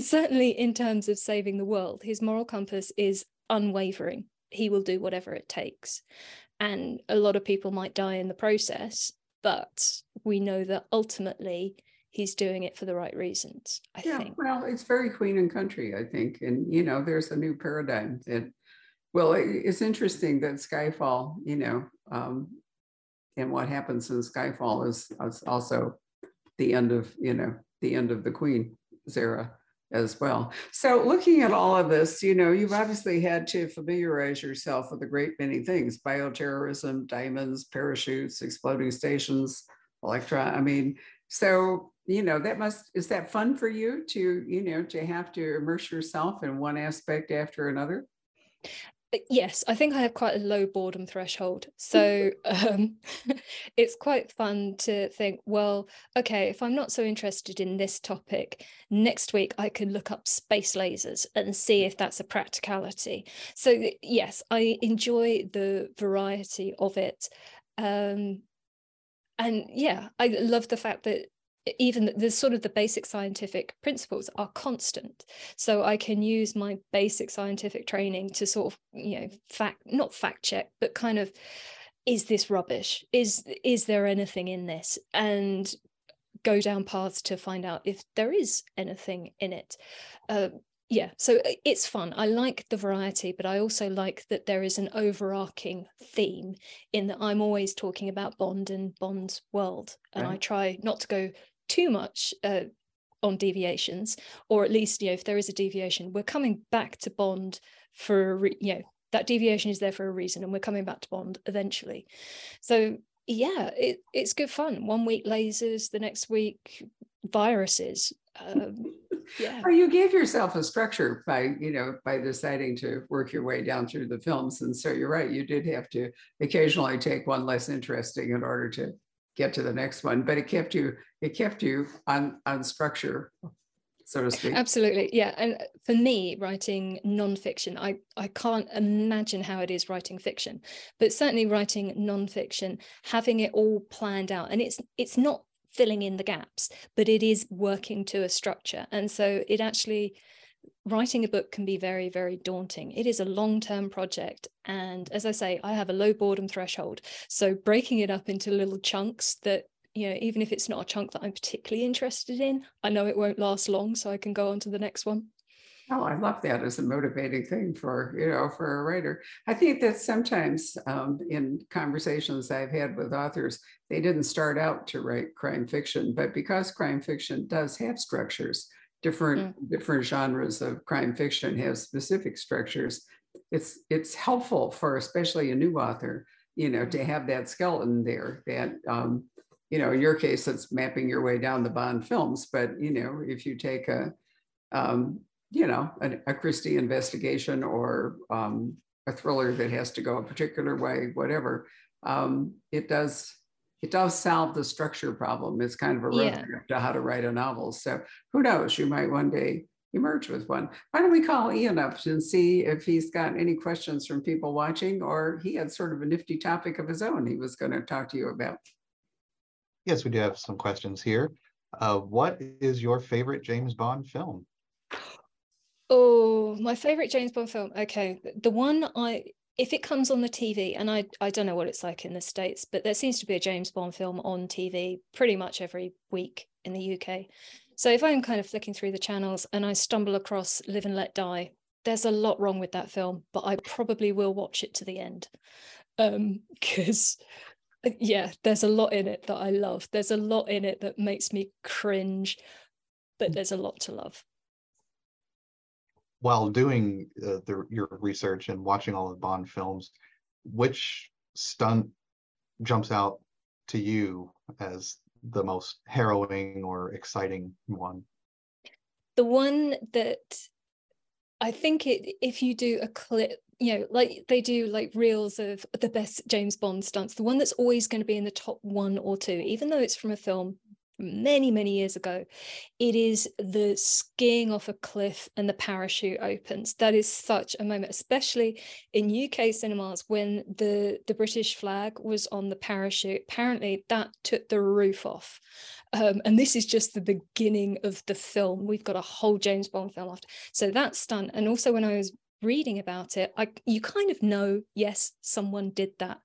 certainly in terms of saving the world, his moral compass is unwavering. He will do whatever it takes. And a lot of people might die in the process, but we know that ultimately he's doing it for the right reasons, I yeah, think. Well, it's very Queen and Country, I think. And, you know, there's a new paradigm that, well, it's interesting that Skyfall, you know, um, and what happens in Skyfall is, is also the end of, you know, the end of the Queen's era as well. So looking at all of this, you know, you've obviously had to familiarize yourself with a great many things: bioterrorism, diamonds, parachutes, exploding stations, electron, I mean, so, you know, that must, is that fun for you to, you know, to have to immerse yourself in one aspect after another? Yes, I think I have quite a low boredom threshold. So um, it's quite fun to think, well, okay, if I'm not so interested in this topic, next week I can look up space lasers and see if that's a practicality. So yes, I enjoy the variety of it. Um, and yeah, I love the fact that even the sort of the basic scientific principles are constant. So I can use my basic scientific training to sort of, you know, fact, not fact check, but kind of, is this rubbish? Is, is there anything in this? And go down paths to find out if there is anything in it. Uh, yeah, so it's fun. I like the variety, but I also like that there is an overarching theme in that I'm always talking about Bond and Bond's world. And right. I try not to go too much uh, on deviations, or at least, you know, if there is a deviation, we're coming back to Bond for, re- you know, that deviation is there for a reason, and we're coming back to Bond eventually. So yeah, it, it's good fun. One week lasers, the next week viruses. Um, yeah. Well, you gave yourself a structure by, you know, by deciding to work your way down through the films. And so you're right, you did have to occasionally take one less interesting in order to get to the next one, but it kept you, it kept you on, on structure, so to speak. Absolutely. Yeah. And for me, writing nonfiction, I, I can't imagine how it is writing fiction, but certainly writing nonfiction, having it all planned out. And it's, it's not filling in the gaps, but it is working to a structure. And so it actually, writing a book can be very, very daunting. It is a long-term project. And as I say, I have a low boredom threshold. So breaking it up into little chunks that, you know, even if it's not a chunk that I'm particularly interested in, I know it won't last long, so I can go on to the next one. Oh, I love that as a motivating thing for, you know, for a writer. I think that sometimes um, in conversations I've had with authors, they didn't start out to write crime fiction, but because crime fiction does have structures, different mm. different genres of crime fiction have specific structures. It's it's helpful for especially a new author, you know, to have that skeleton there. That um, you know, in your case, it's mapping your way down the Bond films. But you know, if you take a um, you know, a, a Christie investigation or um, a thriller that has to go a particular way, whatever, um, it does it does solve the structure problem. It's kind of a road yeah. trip to how to write a novel. So who knows, you might one day emerge with one. Why don't we call Ian up and see if he's got any questions from people watching, or he had sort of a nifty topic of his own he was going to talk to you about. Yes, we do have some questions here. Uh, what is your favorite James Bond film? Oh, my favorite James Bond film. Okay, the one I, if it comes on the T V, and I, I don't know what it's like in the States, but there seems to be a James Bond film on T V pretty much every week in the U K. So if I'm kind of flicking through the channels and I stumble across Live and Let Die, there's a lot wrong with that film, but I probably will watch it to the end. Um, because, yeah, there's a lot in it that I love. There's a lot in it that makes me cringe, but there's a lot to love. While doing uh, the, your research and watching all the Bond films, which stunt jumps out to you as the most harrowing or exciting one? The one that I think it, if you do a clip, you know, like they do like reels of the best James Bond stunts, the one that's always going to be in the top one or two, even though it's from a film many many years ago, it is the skiing off a cliff and the parachute opens. That is such a moment, especially in U K cinemas when the the British flag was on the parachute. Apparently that took the roof off, um, and this is just the beginning of the film. We've got a whole James Bond film after, so that stunt. And also when I was reading about it, I you kind of know, yes, someone did that,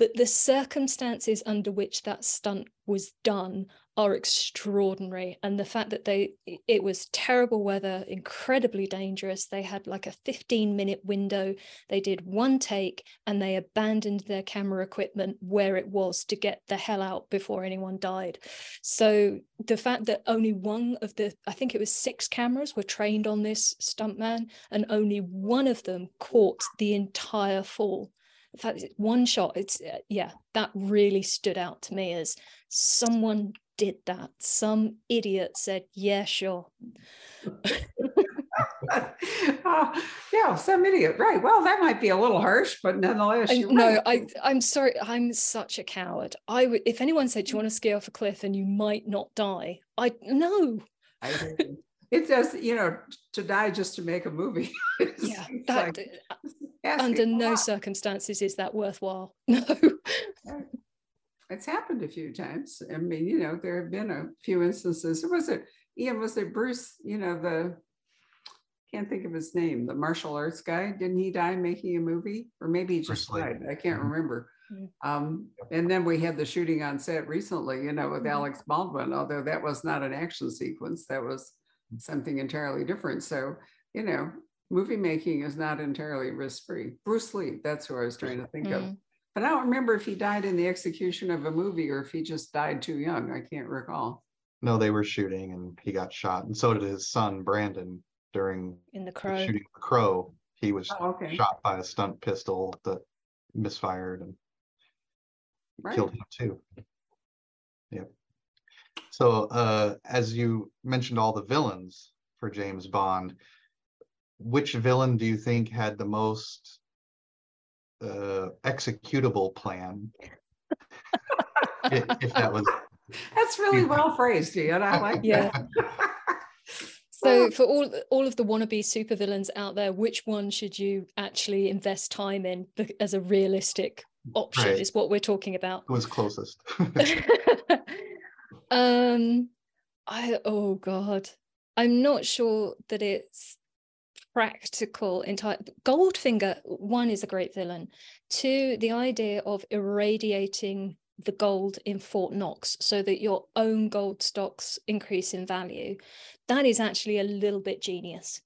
but the circumstances under which that stunt was done are extraordinary. And the fact that they, it was terrible weather, incredibly dangerous. They had like a fifteen minute window. They did one take and they abandoned their camera equipment where it was to get the hell out before anyone died. So the fact that only one of the, I think it was six cameras were trained on this stuntman and only one of them caught the entire fall. In fact, one shot, it's, uh, yeah, that really stood out to me as someone did that. Some idiot said, yeah, sure. uh, yeah, some idiot, right. Well, that might be a little harsh, but nonetheless. You're no, right. I, I'm sorry. I'm such a coward. I would, if anyone said, do you want to ski off a cliff and you might not die? I, no. I It does, you know, to die just to make a movie. Yeah, that, like, under no circumstances is that worthwhile. No. It's happened a few times. I mean, you know, there have been a few instances. Was it, Ian, was it Bruce, you know, the, can't think of his name, the martial arts guy? Didn't he die making a movie? Or maybe he just died. I can't remember. Um, and then we had the shooting on set recently, you know, with Alex Baldwin, although that was not an action sequence. That was something entirely different. So, you know, movie making is not entirely risk-free. Bruce Lee, that's who I was trying to think mm. of. But I don't remember if he died in the execution of a movie or if he just died too young. I can't recall. No, they were shooting and he got shot. And so did his son, Brandon, during in the, crow. the shooting of The Crow. He was oh, okay. shot by a stunt pistol that misfired and right. killed him too. Yep. So uh, as you mentioned all the villains for James Bond, which villain do you think had the most uh, executable plan? if, if that was That's really well phrased, Ian. I like yeah. that. So for all, all of the wannabe supervillains out there, which one should you actually invest time in as a realistic option right. is what we're talking about. Who was closest? Um, I, oh God, I'm not sure that it's practical entire. Goldfinger, one, is a great villain. Two, the idea of irradiating the gold in Fort Knox so that your own gold stocks increase in value. That is actually a little bit genius.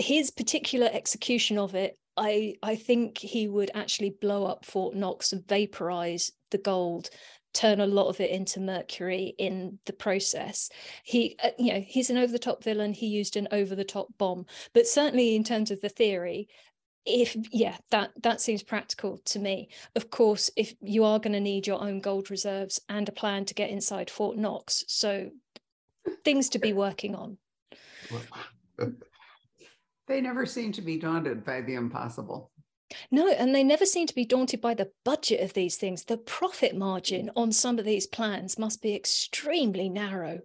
His particular execution of it, I, I think he would actually blow up Fort Knox and vaporize the gold, turn a lot of it into mercury in the process. He, uh, you know, he's an over-the-top villain. He used an over-the-top bomb, but certainly in terms of the theory, if, yeah, that, that seems practical to me. Of course, if you are going to need your own gold reserves and a plan to get inside Fort Knox, so things to be working on. They never seem to be daunted by the impossible. No, and they never seem to be daunted by the budget of these things. The profit margin on some of these plans must be extremely narrow.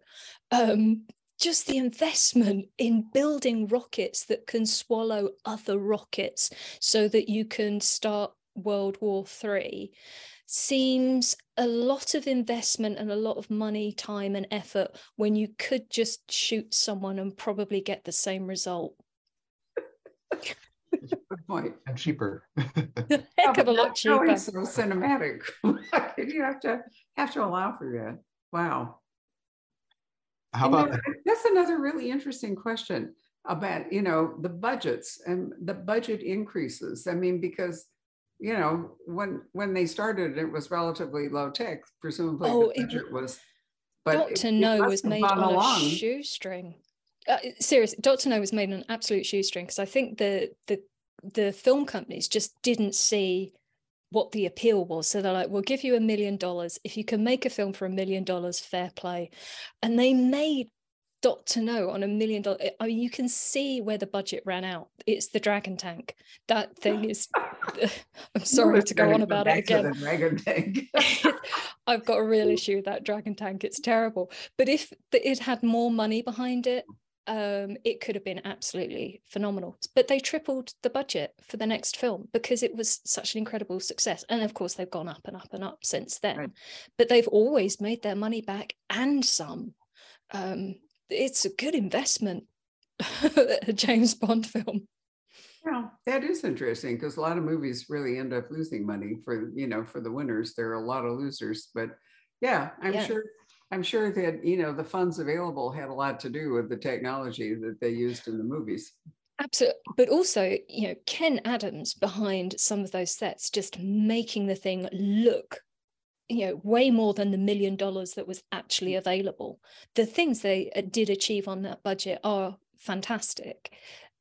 Um, just the investment in building rockets that can swallow other rockets so that you can start World War Three seems a lot of investment and a lot of money, time and effort when you could just shoot someone and probably get the same result. Good point. And cheaper. Heck of a lot cheaper. It's so cinematic. You have to have to allow for that. Wow. How about that? That's another really interesting question about, you know, the budgets and the budget increases. I mean, because, you know, when when they started, it was relatively low tech. Presumably, oh, the budget it, was. But Doctor No was made on a along. shoestring. Uh, seriously, Doctor No was made an absolute shoestring because I think the the the film companies just didn't see what the appeal was. So they're like, we'll give you a million dollars. If you can make a film for a million dollars, fair play. And they made Doctor No on a million dollars. I mean, you can see where the budget ran out. It's the dragon tank. That thing is, I'm sorry to go on about it again. Dragon tank. I've got a real issue with that dragon tank. It's terrible. But if it had more money behind it, Um, it could have been absolutely phenomenal. But they tripled the budget for the next film because it was such an incredible success. And of course, they've gone up and up and up since then. Right. But they've always made their money back and some. Um, it's a good investment, a James Bond film. Well, that is interesting because a lot of movies really end up losing money for, you know, for the winners. There are a lot of losers, but yeah, I'm yeah. sure I'm sure that, you know, the funds available had a lot to do with the technology that they used in the movies. Absolutely. But also, you know, Ken Adams behind some of those sets, just making the thing look, you know, way more than the million dollars that was actually available. The things they did achieve on that budget are fantastic.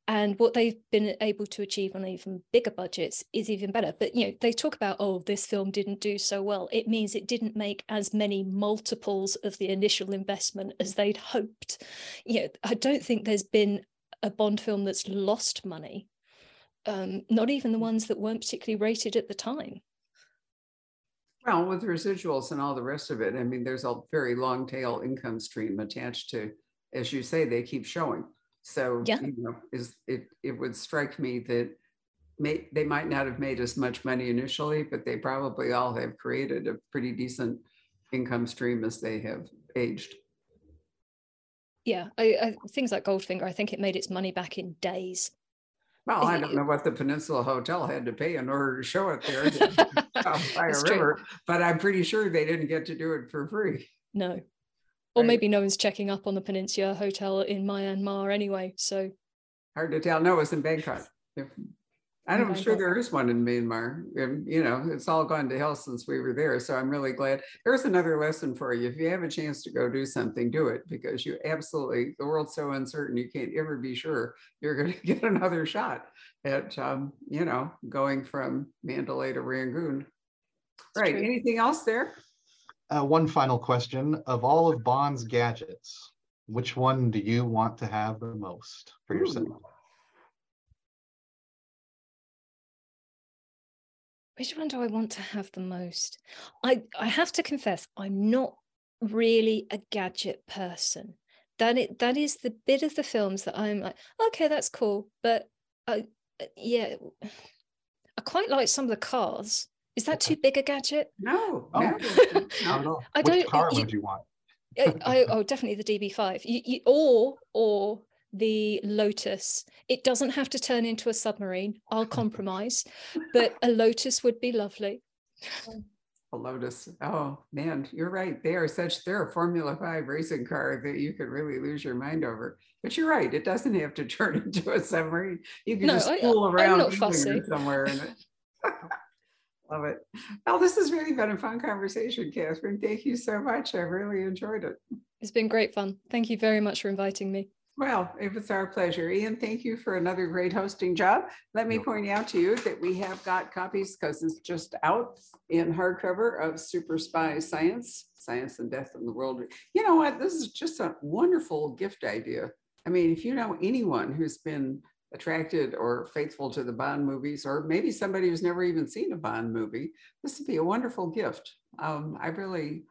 And what they've been able to achieve on even bigger budgets is even better. But, you know, they talk about, oh, this film didn't do so well. It means it didn't make as many multiples of the initial investment as they'd hoped. You know, I don't think there's been a Bond film that's lost money, um, not even the ones that weren't particularly rated at the time. Well, with residuals and all the rest of it, I mean, there's a very long tail income stream attached to, as you say, they keep showing. So, yeah. you know, is, it, it would strike me that may, they might not have made as much money initially, but they probably all have created a pretty decent income stream as they have aged. Yeah, I, I, things like Goldfinger, I think it made its money back in days. Well, I don't know what the Peninsula Hotel had to pay in order to show it there by a river, but I'm pretty sure they didn't get to do it for free. No. Or maybe no one's checking up on the Peninsula Hotel in Myanmar anyway, so. Hard to tell. No, it's in Bangkok. I'm sure there is one in Myanmar. You know, it's all gone to hell since we were there, so I'm really glad. There's another lesson for you. If you have a chance to go do something, do it, because you absolutely, the world's so uncertain, you can't ever be sure you're going to get another shot at, um, you know, going from Mandalay to Rangoon. Right, anything else there? Uh, one final question. Of all of Bond's gadgets, which one do you want to have the most for yourself? Which one do I want to have the most? I, I have to confess, I'm not really a gadget person. That it, that is the bit of the films that I'm like, okay, that's cool. But I, yeah, I quite like some of the cars. Is that too big a gadget? No, oh, no, no, no. I don't. Which car you, would you want? I, oh, definitely the D B five, you, you, or or the Lotus. It doesn't have to turn into a submarine. I'll compromise, but a Lotus would be lovely. A Lotus. Oh man, you're right. They are such. They're a Formula Five racing car that you could really lose your mind over. But you're right. It doesn't have to turn into a submarine. You can no, just fool around somewhere in it. Love it. Well, this has really been a fun conversation, Catherine. Thank you so much. I've really enjoyed it. It's been great fun. Thank you very much for inviting me. Well, it was our pleasure. Ian, thank you for another great hosting job. Let me point out to you that we have got copies, because it's just out in hardcover, of Super Spy Science, Science and Death in the World. You know what? This is just a wonderful gift idea. I mean, if you know anyone who's been attracted or faithful to the Bond movies, or maybe somebody who's never even seen a Bond movie, this would be a wonderful gift. Um, I really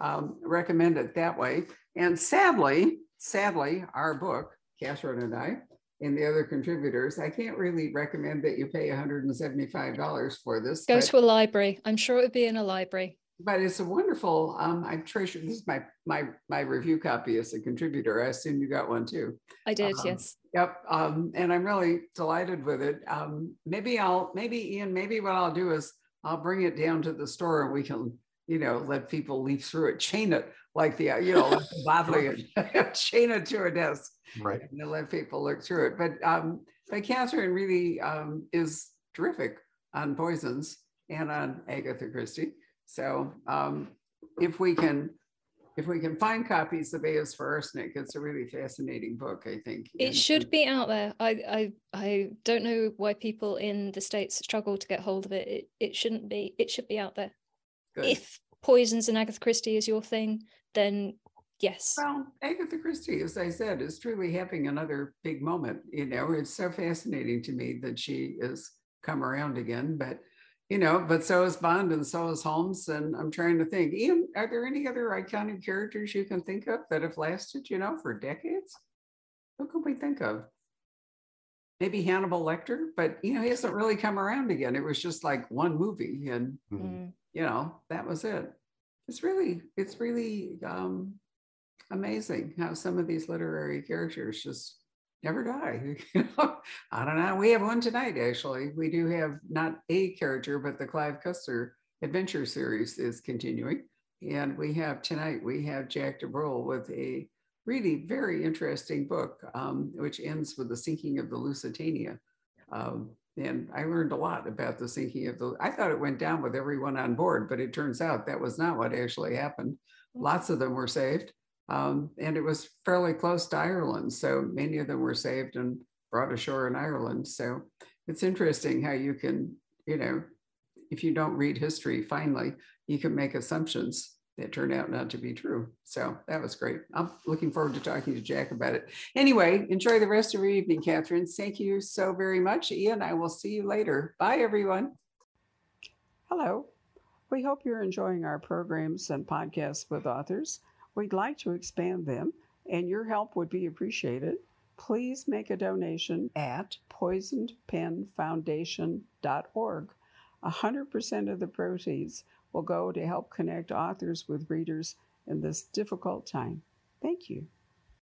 um, recommend it that way. And sadly, sadly, our book, Catherine and I, and the other contributors, I can't really recommend that you pay one hundred seventy-five dollars for this. Go but, to a library. I'm sure it would be in a library. But it's a wonderful, um, I treasure, this is my, my, my review copy as a contributor. I assume you got one too. I did, um, yes. Yep, um, and I'm really delighted with it. Um, maybe I'll, maybe Ian, maybe what I'll do is I'll bring it down to the store and we can, you know, let people leaf through it, chain it like the, you know, bodily, chain it to a desk, right? And then let people look through it. But, um, but Catherine really um, is terrific on poisons and on Agatha Christie. So um, if we can, if we can find copies of A is for Arsenic, it's a really fascinating book, I think. It and, should be out there. I, I I don't know why people in the States struggle to get hold of it. It, it shouldn't be. It should be out there. Good. If poisons and Agatha Christie is your thing, then yes. Well, Agatha Christie, as I said, is truly having another big moment. You know, it's so fascinating to me that she has come around again, but you know, but so is Bond and so is Holmes. And I'm trying to think, Ian, are there any other iconic characters you can think of that have lasted, you know, for decades? Who could we think of? Maybe Hannibal Lecter, but, you know, he hasn't really come around again. It was just like one movie and, mm-hmm. you know, that was it. It's really, it's really um, amazing how some of these literary characters just never die. I don't know. We have one tonight, actually. We do have not a character, but the Clive Custer adventure series is continuing. And we have tonight, we have Jack DeBroll with a really very interesting book, um, which ends with the sinking of the Lusitania. Um, and I learned a lot about the sinking of the, I thought it went down with everyone on board, but it turns out that was not what actually happened. Lots of them were saved. Um, and it was fairly close to Ireland. So many of them were saved and brought ashore in Ireland. So it's interesting how you can, you know, if you don't read history, finally, you can make assumptions that turn out not to be true. So that was great. I'm looking forward to talking to Jack about it. Anyway, enjoy the rest of your evening, Catherine. Thank you so very much. Ian, I will see you later. Bye, everyone. Hello. We hope you're enjoying our programs and podcasts with authors. We'd like to expand them, and your help would be appreciated. Please make a donation at poisoned pen foundation dot org. one hundred percent of the proceeds will go to help connect authors with readers in this difficult time. Thank you.